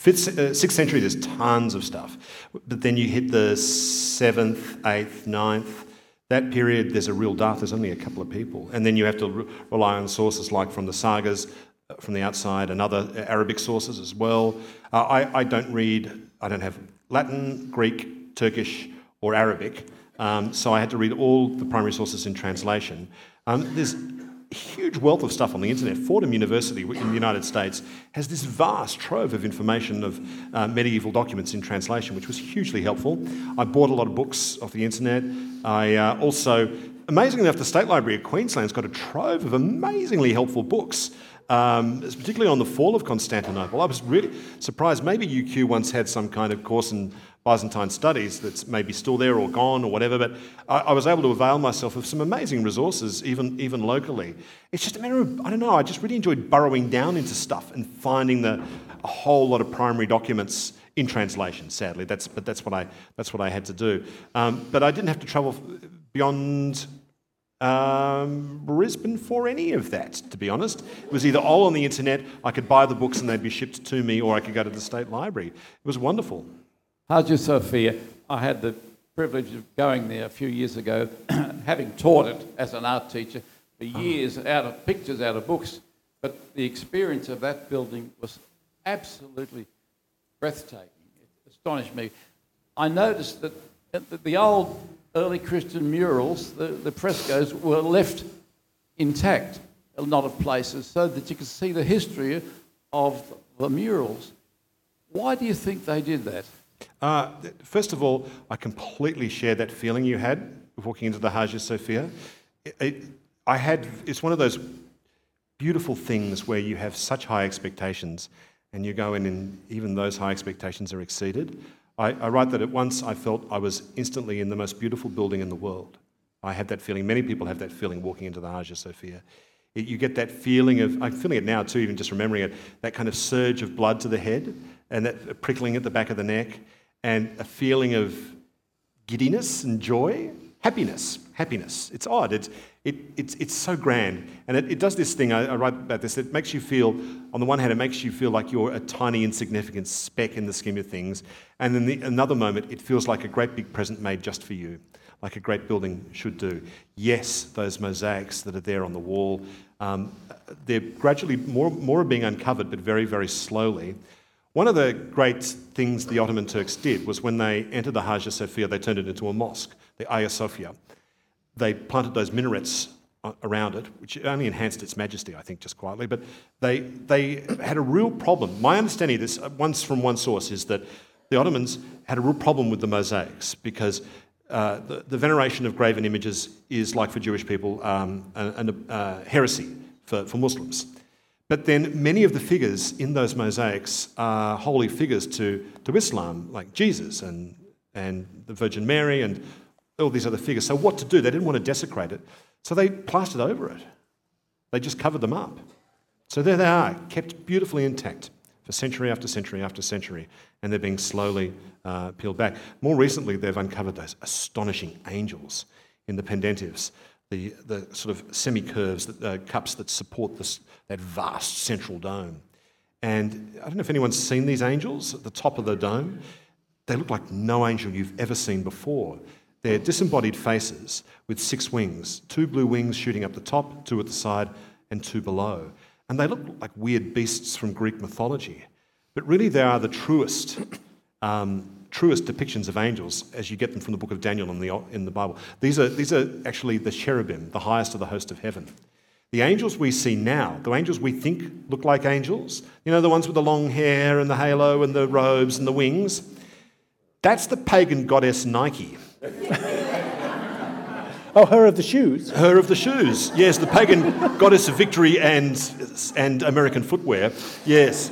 6th century, there's tons of stuff. But then you hit the 7th, 8th, 9th. That period, there's a real dearth. There's only a couple of people. And then you have to rely on sources like from the sagas, from the outside, and other Arabic sources as well. I don't have Latin, Greek, Turkish, or Arabic. So I had to read all the primary sources in translation. There's huge wealth of stuff on the internet. Fordham University in the United States has this vast trove of information of medieval documents in translation, which was hugely helpful. I bought a lot of books off the internet. I also, amazingly enough, the State Library of Queensland's got a trove of amazingly helpful books, particularly on the fall of Constantinople. I was really surprised. Maybe UQ once had some kind of course in Byzantine studies that's maybe still there or gone or whatever, but I was able to avail myself of some amazing resources, even locally. It's just a matter of, I don't know, I just really enjoyed burrowing down into stuff and finding a whole lot of primary documents in translation, sadly. That's what I had to do. But I didn't have to travel beyond... Brisbane for any of that, to be honest. It was either all on the internet, I could buy the books and they'd be shipped to me, or I could go to the State Library. It was wonderful. Hagia Sophia, I had the privilege of going there a few years ago, having taught it as an art teacher for years, out of pictures, out of books, but the experience of that building was absolutely breathtaking. It astonished me. I noticed that the old... early Christian murals, the frescoes, were left intact a lot of places so that you could see the history of the murals. Why do you think they did that? First of all, I completely share that feeling you had walking into the Hagia Sophia. It's one of those beautiful things where you have such high expectations and you go in and even those high expectations are exceeded. I write that at once I felt I was instantly in the most beautiful building in the world. I had that feeling. Many people have that feeling walking into the Hagia Sophia. You get that feeling of, I'm feeling it now too, even just remembering it, that kind of surge of blood to the head and that prickling at the back of the neck and a feeling of giddiness and joy. Happiness. It's odd. It's so grand. And it does this thing, I write about this, it makes you feel, on the one hand, it makes you feel like you're a tiny insignificant speck in the scheme of things. And then another moment, it feels like a great big present made just for you, like a great building should do. Yes, those mosaics that are there on the wall, they're gradually, more are being uncovered, but very, very slowly. One of the great things the Ottoman Turks did was when they entered the Hagia Sophia, they turned it into a mosque, the Hagia Sophia. They planted those minarets around it, which only enhanced its majesty, I think, just quietly. But they had a real problem. My understanding of this, once from one source, is that the Ottomans had a real problem with the mosaics because the veneration of graven images is, like for Jewish people, a heresy for Muslims. But then many of the figures in those mosaics are holy figures to Islam, like Jesus and the Virgin Mary and all these other figures. So what to do? They didn't want to desecrate it. So they plastered over it. They just covered them up. So there they are, kept beautifully intact for century after century after century, and they're being slowly peeled back. More recently, they've uncovered those astonishing angels in the pendentives, the sort of semi-curves, cups that support that vast central dome. And I don't know if anyone's seen these angels at the top of the dome. They look like no angel you've ever seen before. They're disembodied faces with 6 wings, 2 blue wings shooting up the top, 2 at the side and 2 below. And they look like weird beasts from Greek mythology. But really they are the truest truest depictions of angels as you get them from the book of Daniel in the Bible. These are actually the cherubim, the highest of the host of heaven. The angels we see now, the angels we think look like angels, you know, the ones with the long hair and the halo and the robes and the wings, that's the pagan goddess Nike. Oh, her of the shoes? Her of the shoes, yes, the pagan goddess of victory and American footwear, yes.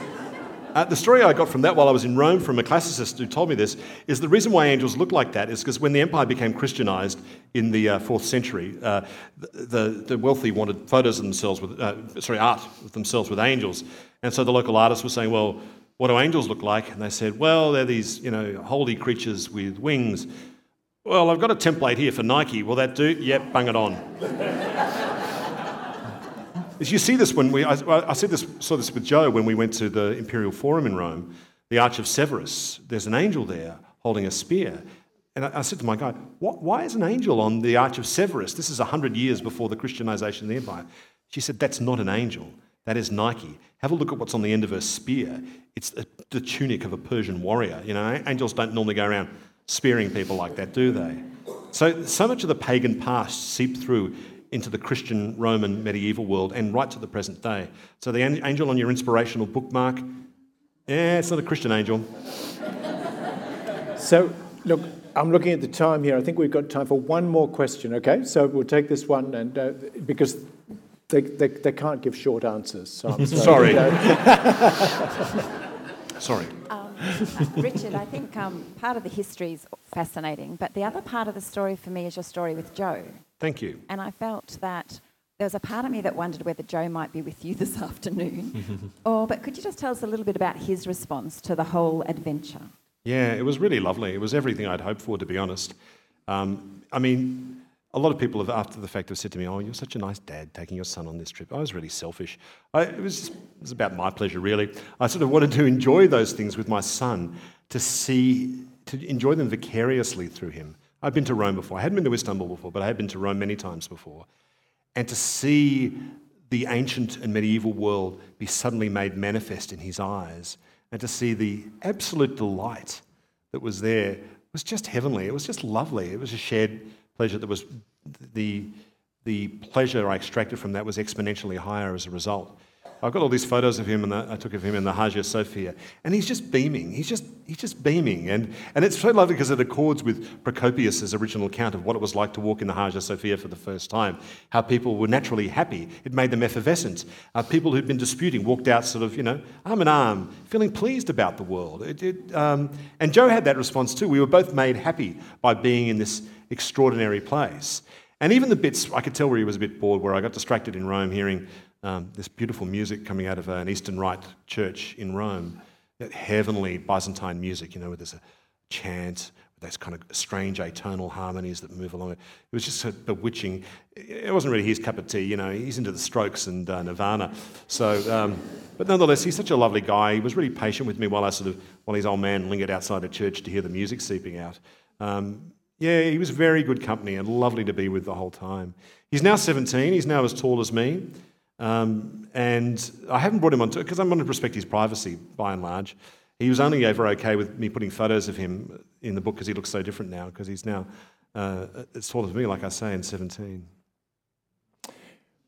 The story I got from that while I was in Rome from a classicist who told me this is the reason why angels look like that is because when the empire became Christianised in the 4th century, the wealthy wanted photos of themselves with art of themselves with angels, and so the local artists were saying, "Well, what do angels look like?" And they said, "Well, they're these holy creatures with wings." "Well, I've got a template here for Nike. Will that do?" "Yep, bung it on." You see this when I saw this with Joe when we went to the Imperial Forum in Rome, the Arch of Severus. There's an angel there holding a spear. And I said to my guy, why is an angel on the Arch of Severus? This is 100 years before the Christianization of the empire. She said, "That's not an angel. That is Nike. Have a look at what's on the end of her spear. It's the tunic of a Persian warrior. You know, angels don't normally go around spearing people like that, do they?" So much of the pagan past seeped through into the Christian, Roman, medieval world and right to the present day. So the angel on your inspirational bookmark, it's not a Christian angel. So, look, I'm looking at the time here. I think we've got time for one more question, okay? So we'll take this one and because they can't give short answers. So I'm sorry. Sorry. Richard, I think part of the history is fascinating, but the other part of the story for me is your story with Joe. Thank you. And I felt that there was a part of me that wondered whether Joe might be with you this afternoon. But could you just tell us a little bit about his response to the whole adventure? Yeah, it was really lovely. It was everything I'd hoped for, to be honest. A lot of people have, after the fact, have said to me, "Oh, you're such a nice dad taking your son on this trip." I was really selfish. It was about my pleasure, really. I sort of wanted to enjoy those things with my son, to enjoy them vicariously through him. I'd been to Rome before. I hadn't been to Istanbul before, but I had been to Rome many times before. And to see the ancient and medieval world be suddenly made manifest in his eyes, and to see the absolute delight that was there, was just heavenly. It was just lovely. It was a shared pleasure that was the pleasure I extracted from that was exponentially higher as a result. I've got all these photos of him I took of him in the Hagia Sophia, and he's just beaming. He's just beaming, and it's so lovely because it accords with Procopius's original account of what it was like to walk in the Hagia Sophia for the first time. How people were naturally happy. It made them effervescent. People who'd been disputing walked out, sort of, arm in arm, feeling pleased about the world. And Joe had that response too. We were both made happy by being in this extraordinary place. And even the bits, I could tell where he was a bit bored, where I got distracted in Rome hearing this beautiful music coming out of an Eastern Rite church in Rome, that heavenly Byzantine music, where there's a chant, those kind of strange atonal harmonies that move along. It was just so bewitching. It wasn't really his cup of tea, he's into the Strokes and Nirvana. So, but nonetheless, he's such a lovely guy. He was really patient with me while his old man lingered outside a church to hear the music seeping out. He was very good company and lovely to be with the whole time. He's now 17. He's now as tall as me. And I haven't brought him on because I want to respect his privacy by and large. He was only ever okay with me putting photos of him in the book because he looks so different now, because he's now as tall as me, like I say, and 17.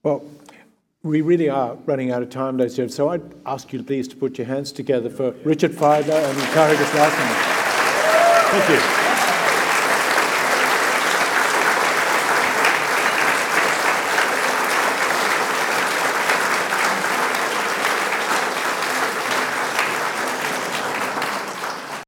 Well, we really are running out of time, ladies and gentlemen, so I'd ask you please to put your hands together for Richard Fidler and Kari Gislason. Thank you.